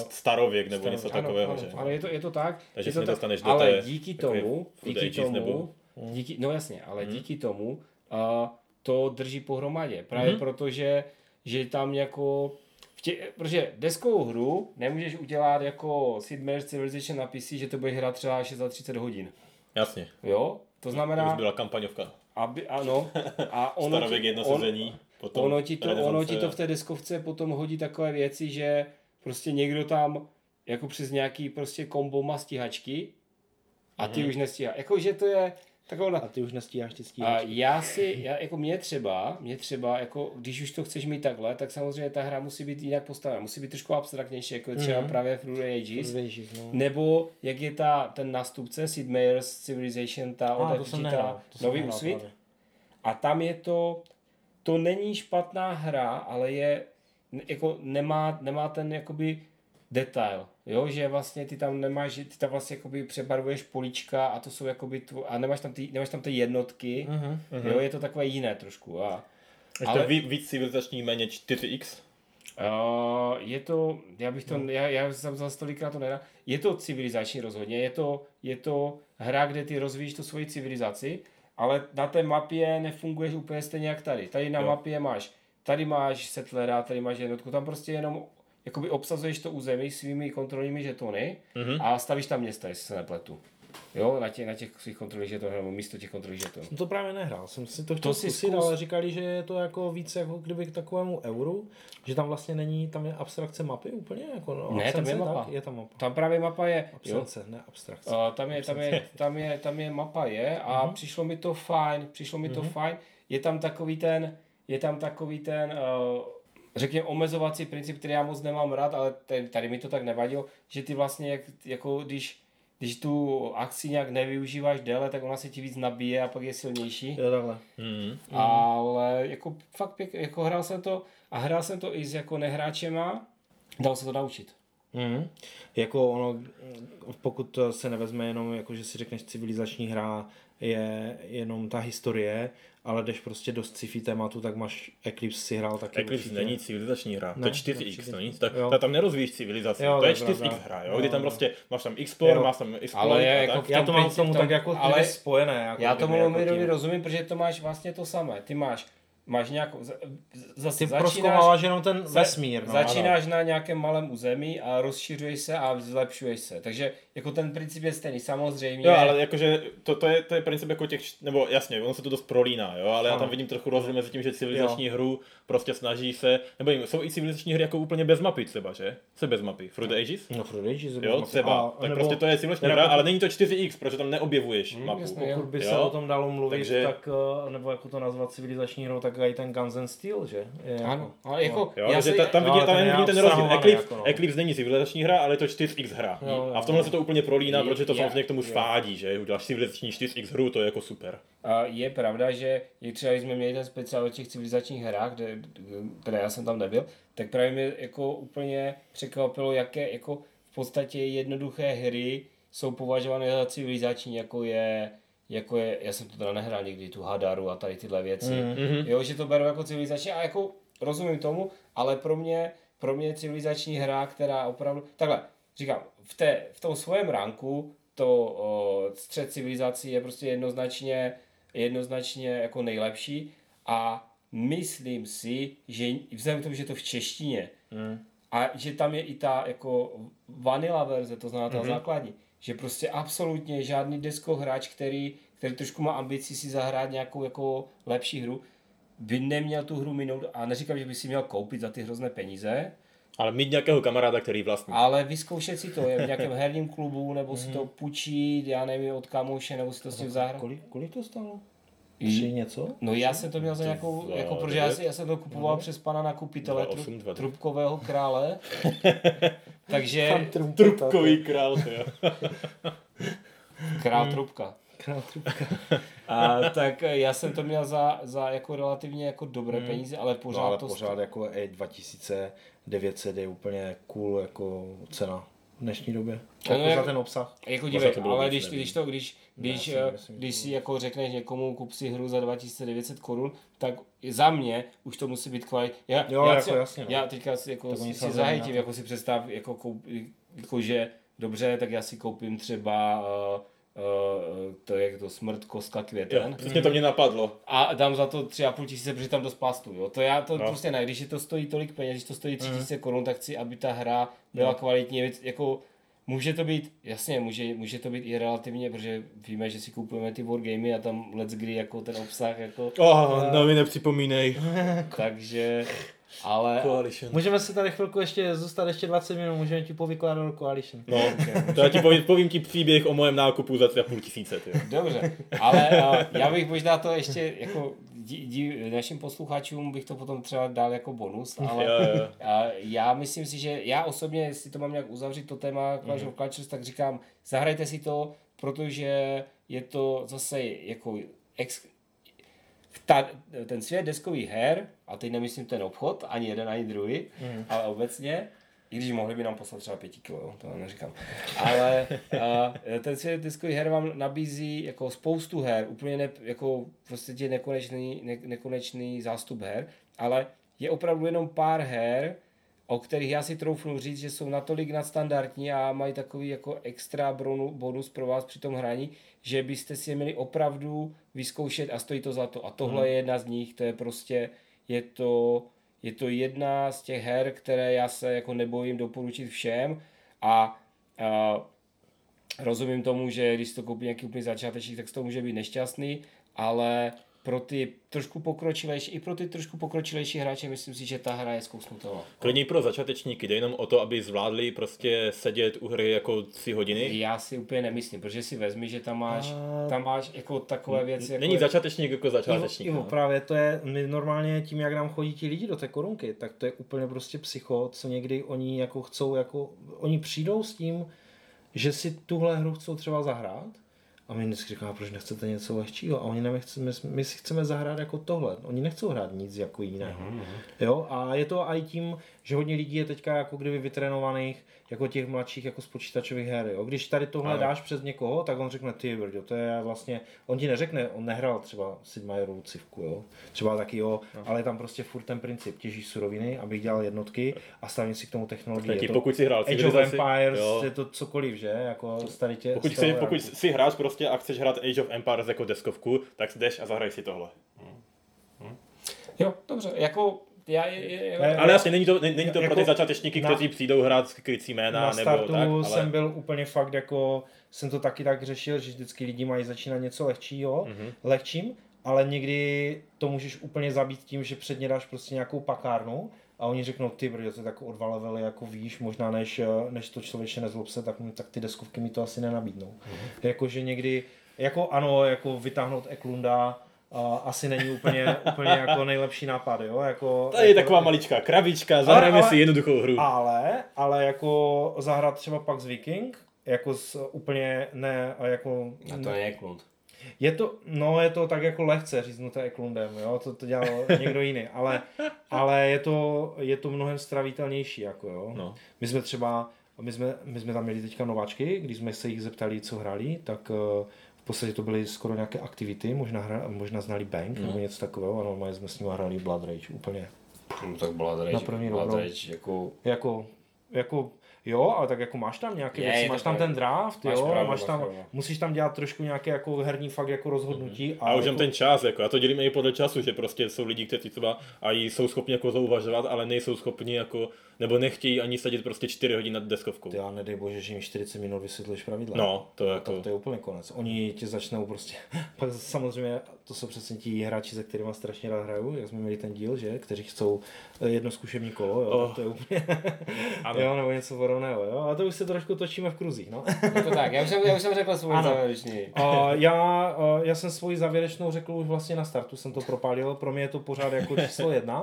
starověk nebo něco takového. Ano, že? Ano, je to, je to tak. Takže se dostaneš do té... Ale díky tomu, díky tomu, nebo... díky, no jasně, ale hmm. díky tomu a to drží pohromadě. Právě hmm. protože, že tam jako... Tě, protože deskovou hru nemůžeš udělat jako Sid Meier's Civilization na P C, že to budeš hrát třeba třicet šest hodin. Jasně. Jo? To znamená... Už byla kampaňovka. Aby, ano. A ono starověk jedno sezení. On, ono, ti to, ono ti to v té deskovce potom hodí takové věci, že prostě někdo tam jako přes nějaký prostě komboma stíhačky a ty mm-hmm. už nestíháš. Jakože to je... Taková... A ty už nestíháš, ty stíháš. A já si, já, jako mě třeba, mě třeba, jako když už to chceš mít takhle, tak samozřejmě ta hra musí být jinak postavena. Musí být trošku abstraktnější, jako třeba mm-hmm. právě Frozen Ages. Ages no. Nebo jak je ta, ten nástupce, Sid Meier's Civilization, ta ah, odakčitá Nový úsvit. A tam je to, to není špatná hra, ale je, jako nemá, nemá ten, jakoby, detail, jo, že vlastně ty tam nemáš, ty tam vlastně jakoby přebarvuješ políčka a to jsou jakoby tvo, a nemáš tam ty, nemáš tam ty jednotky, uh-huh, uh-huh. jo, je to takové jiné trošku. A, ale to víc civilizační méně čtyři krát. Uh, je to, já bych to, no. já, já jsem za stolikrát to nedal, je to civilizační rozhodně, je to, je to hra, kde ty rozvíjíš tu svoji civilizaci, ale na té mapě nefunguješ úplně stejně jak tady, tady na jo. mapě máš, tady máš settlera, tady máš jednotku, tam prostě jenom jakoby obsazuješ to území svými kontrolními žetony mm-hmm. a stavíš tam města, jestli se nepletu. Jo, na těch, na těch svých kontrolních žetonů, nebo místo těch kontrolních žetonů. Jsem to právě nehrál, jsem si to chtěl to zkusit, zkus... ale říkali, že je to jako víc jako kdyby k takovému euru, že tam vlastně není, tam je abstrakce mapy úplně, jako no, ne, absence, tam je mapa. Tak, je tam mapa. Tam právě mapa je. Absence, jo. ne abstrakce. Uh, tam, je, tam, je, tam, je, tam je mapa je a mm-hmm. přišlo mi to fajn, přišlo mi mm-hmm. to fajn, je tam takový ten, je tam takový ten... Uh, řekněme omezovací princip, který já moc nemám rád, ale tady, tady mi to tak nevadilo, že ty vlastně, jak, jako když, když tu akci nějak nevyužíváš déle, tak ona se ti víc nabije a pak je silnější. Jo, takhle. Mm-hmm. Ale jako fakt pěkně, jako hrál jsem to a hrál jsem to i s jako nehráčema, dal se to naučit. Mm-hmm. Jako ono, pokud se nevezme jenom, jako že si řekneš civilizační hra, je jenom ta historie, ale když prostě do sci-fi tématu, tak máš Eclipse si hrál taky. Eclipse určitě. Není civilizační hra, ne, to je čtyři krát, to nic, tak, tak tam nerozvíjíš civilizaci, jo, to je čtyři krát hra, jo, jo, kdy tam prostě máš tam explore, máš tam explore, ale je, jako já to mám tomu tom, tak jako ale spojené. Jako já tomu jako rozumím, protože to máš vlastně to samé, ty máš máš nějakou, zase ty proskomáváš jenom ten vesmír. No, začínáš no. na nějakém malém území a rozšiřuješ se a zlepšuješ se. Takže jako ten princip je stejný, samozřejmě. Jo, ale jakože to, to, je, to je princip jako těch, nebo jasně, ono se to dost prolíná, jo, ale ano. já tam vidím trochu rozdíl mezi tím, že civilizační jo. hru prostě snaží se, nebo jim, jsou i civilizační hry jako úplně bez mapy třeba, že? Se bez mapy. Frozen Ages? No, Frozen Ages je bez mapy. Třeba. A, tak nebo, prostě to je civilizační hra, to... ale není to čtyři krát, protože tam neobjevuješ hmm, mapu. Jasně, pokud by jo? se o tom dalo mluvit, takže... tak, nebo jako to nazvat civilizační hrou, tak i ten Guns and Steel, že? Je ano, ale jako... Jo, já si... Tam vidíte no, ten, ten rozdíl. Eclipse, jako no. Eclipse není civilizační hra, ale je to čtyři krát hra. No, a v tomhle no. se to úplně prolíná, je, protože to samozřejmě k tomu svádí, že? Uděláš civilizační čtyři krát hru, to je jako super. A je pravda, že i třeba když jsme měli ten speciál o těch civilizačních hrách, kde, kde já jsem tam nebyl, tak právě mě jako úplně překvapilo, jaké jako v podstatě jednoduché hry jsou považované za civilizační, jako je... jako je, já jsem to teda nehrál nikdy, tu Hadaru a tady tyhle věci, mm-hmm. jo, že to beru jako civilizační a jako rozumím tomu, ale pro mě, pro mě je civilizační hra, která opravdu, takhle, říkám, v, té, v tom svém ranku to o, střed civilizací je prostě jednoznačně, jednoznačně jako nejlepší a myslím si, že vzhledem k tomu, že je to v češtině mm. a že tam je i ta jako vanilla verze, to znamená ta mm-hmm. základní, že prostě absolutně žádný deskohráč, který, který trošku má ambici si zahrát nějakou jako lepší hru, by neměl tu hru minout a neříkám, že by si měl koupit za ty hrozné peníze. Ale mít nějakého kamaráda, který vlastní. Ale vyzkoušet si to, je v nějakém herním klubu, nebo si to půjčit, já nevím, od kamoše, nebo si to s ním zahrát. Kolik, kolik to stalo? Ještě něco? No já jsem to měl za nějakou, za jako protože já, já jsem to kupoval no. přes pana nakupitele tru, Trubkového krále, takže... Trubkový král, jo. Král hmm. Trubka. Král Trubka. A tak já jsem to měl za, za jako relativně jako dobré hmm. peníze, ale pořád no, ale to... ale pořád stu... jako dva tisíce devět set je úplně cool jako cena. v dnešní době. Ano, jako za ten obsah. Jako dívej, ale když, když to, když, když, ne, když, když si jako řekneš někomu kup si hru za dva tisíce devět set korun, tak za mě už to musí být kvalit. Já, jo, já, jako, si, jasně, já teďka si, jako, si, si zahytím, jako si představ, jako, koup, jako že dobře, tak já si koupím třeba uh, Uh, to je to Smrt, kostka, květen. Jo, přesně to mě napadlo. A dám za to tři a půl tisíce, protože tam dost plástu, jo. To já to no. prostě ne, když je to stojí tolik peněz, když to stojí tři tisíce mm. korun, tak chci, aby ta hra byla no. kvalitní. Věc, jako může to být, jasně, může, může to být i relativně, protože víme, že si kupujeme ty wargamy a tam let's kdy jako ten obsah, jako... Oh, a... no mi nepřipomínej. Takže... Ale Coalition. Můžeme se tady chvilku ještě zůstat ještě dvacet minut, můžeme ti povykládat o Coalition. No, to já ti povím, povím ti příběh o mojem nákupu za tři a půl tisíce. Ty. Dobře, ale uh, já bych možná to ještě jako dí, dí, našim posluchačům bych to potom třeba dal jako bonus, ale jo, jo. Uh, já myslím si, že já osobně, jestli to mám nějak uzavřít to téma Clash of Cultures, tak říkám, zahrajte si to, protože je to zase jako ex... Ta, ten svět deskových her, a teď nemyslím ten obchod, ani jeden, ani druhý, mm. ale obecně, i když mohli by nám poslat třeba pěti kilo, to neříkám, ale a, ten svět deskových her vám nabízí jako spoustu her, úplně ne, jako prostě nekonečný, ne, nekonečný zástup her, ale je opravdu jenom pár her, o kterých já si troufnu říct, že jsou natolik nadstandardní a mají takový jako extra bonus pro vás při tom hraní, že byste si je měli opravdu vyzkoušet a stojí to za to. A tohle hmm. je jedna z nich, to je prostě, je to, je to jedna z těch her, které já se jako nebojím doporučit všem a, a rozumím tomu, že když to koupí nějaký úplně začátečník, tak to může být nešťastný, ale pro ty trošku pokročilejší, i pro ty trošku pokročilejší hráče, myslím si, že ta hra je zkousnutelná. Klidně pro začátečníky, jde jenom o to, aby zvládli prostě sedět u hry jako tři hodiny. Já si úplně nemyslím, protože si vezmi, že tam máš, a... tam máš jako takové věci. Jako není je... začátečník jako začátečník. Jo, právě to je, my normálně tím, jak nám chodí ti lidi do té korunky, tak to je úplně prostě psycho, co někdy oni jako chcou, jako, oni přijdou s tím, že si tuhle hru chcou třeba zahrát. A my vždycky říkáme, proč nechcete něco lehčího? A oni nechce, my, my si chceme zahrát jako tohle. Oni nechcou hrát nic jako jiného. Aha, aha. Jo? A je to i tím, že hodně lidí je teďka jako kdyby vytrénovaných jako těch mladších jako z počítačových her. Jo? Když tady tohle ano. dáš přes někoho, tak on řekne, ty brďo, to je vlastně... On ti neřekne, on nehrál třeba Sid Meierovu civku, jo? Třeba taky jo, aha. ale je tam prostě furt ten princip. Těžíš suroviny, abych dělal jednotky a stavím si k tomu technologii. Taky, to, pokud si hrál Age of Empires, jo. Je to cokoliv, že? Jako starý tě, pokud si, pokud si hráš prostě a chceš hrát Age of Empires jako deskovku, tak jdeš a zahraj si tohle. Hmm. Hmm. Jo, dobře, jako já... Je, je, je, ne, ale jasně, není to, není to jako pro ty začátečníky, na, kteří přijdou hrát krycí jména nebo tak. Na startu tak, ale... jsem byl úplně fakt jako, jsem to taky tak řešil, že vždycky lidi mají začínat něco lehčího, mm-hmm. lehčím, ale někdy to můžeš úplně zabít tím, že předně dáš prostě nějakou pakárnu a oni řeknou, ty brdo, to je tak o dva levely, jako víš, možná než, než to člověče nezlob se, tak, tak ty deskovky mi to asi nenabídnou. Mm-hmm. Jakože někdy, jako ano, jako vytáhnout Eklunda uh, asi není úplně, úplně jako nejlepší nápad, jo? Jako, to je jako, taková maličká krabička, zahrajeme si jednoduchou hru. Ale, ale jako zahrát třeba Pax Viking, jako s, úplně ne, jako... A to je Eklund. Je to, no je to tak jako lehce říznuté Eklundem, jo, to, to dělal někdo jiný, ale, ale je, to, je to mnohem stravitelnější, jako jo. No. My jsme třeba, my jsme, my jsme tam měli teďka nováčky, když jsme se jich zeptali, co hráli, tak uh, v podstatě to byly skoro nějaké aktivity, možná, hra, možná znali Bank mm. nebo něco takového, a normálně jsme s nimi hráli Blood Rage, úplně. No tak Blood Rage, Blood Rage jako... jako, jako jo, ale tak jako máš tam nějaké je, věci, máš tam ten draft, máš jo, pravdu, máš tam, musíš tam dělat trošku nějaké jako herní fakt jako rozhodnutí. Mm-hmm. A, a už jako... ten čas, jako, já to dělím i podle času, že prostě jsou lidi, kteří třeba a jsou schopni jako zauvažovat, ale nejsou schopni jako, nebo nechtějí ani sedět prostě čtyři hodiny nad deskovkou. Já nedej bože, že mi čtyřicet minut vysvětlíš pravidla. No, to je jako... To, to je úplně konec. Oni tě začnou prostě, pak samozřejmě to jsou přesně ti hráči, se kterýma strašně rád hraju, jak jsme měli ten díl, že, kteří chcou jedno zkušební kolo, jo, oh. to je úplně... jo, nebo něco podobného, jo, a to už se trošku točíme v kruzích, no. Je to tak, já už jsem, já už jsem řekl svou závěrečný. Uh, já, uh, já jsem svoji závěrečnou řekl už vlastně na startu, jsem to propálil, pro mě je to pořád jako číslo jedna.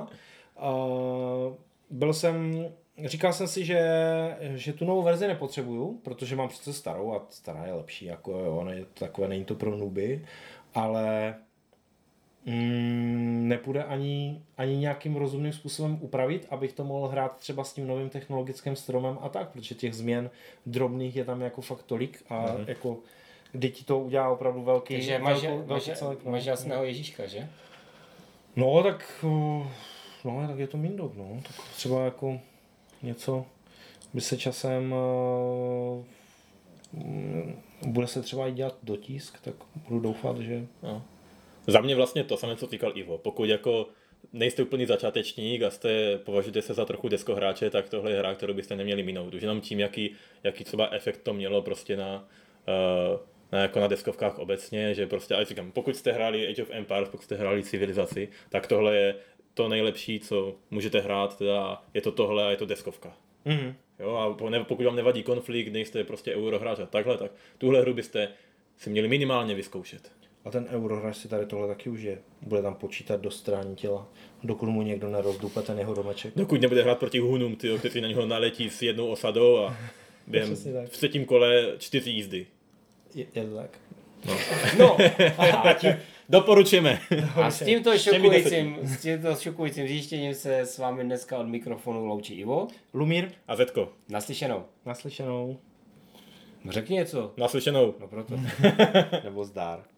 Uh, byl jsem, říkal jsem si, že, že tu novou verzi nepotřebuju, protože mám přece starou a stará je lepší, jako jo, ne, takové, není to pro nuby, ale... mm, nepůjde ani, ani nějakým rozumným způsobem upravit, abych to mohl hrát třeba s tím novým technologickým stromem a tak, protože těch změn drobných je tam jako fakt tolik a mhm. jako kdy ti to udělá opravdu velký... Takže mažel jsme ho Ježíška, že? No tak, no, tak je to mindok, no. Tak třeba jako něco by se časem... Bude se třeba i dělat dotisk, tak budu doufat, že... No. Za mě vlastně to samé, co říkal Ivo. Pokud jako nejste úplný začátečník a jste, považujete se za trochu deskohráče, tak tohle je hra, kterou byste neměli minout. Už jenom tím, jaký, jaký třeba efekt to mělo prostě na... Uh, na, jako na deskovkách obecně, že prostě, ale říkám, pokud jste hráli Age of Empires, pokud jste hráli Civilizaci, tak tohle je to nejlepší, co můžete hrát, teda je to tohle a je to deskovka. Mm-hmm. Jo, a ne, pokud vám nevadí konflikt, nejste prostě eurohráč a takhle, tak tuhle hru byste si měli minimálně vyzkoušet. A ten eurohráč si tady tohle taky už je. Bude tam počítat do strání těla, dokud mu někdo nerozdupe ten jeho domeček. Dokud nebude hrát proti Hunům, tyjo, kteří na něho naletí s jednou osadou a během v třetím kole čtyři jízdy. Je, je tak. No, no a tím, doporučujeme. A s tímto šokujícím, s tímto šokujícím zjištěním se s vámi dneska od mikrofonu loučí Ivo, Lumír a Zetko. Naslyšenou. Naslyšenou. Řekni něco. Naslyšenou. No proto. Nebo zdar.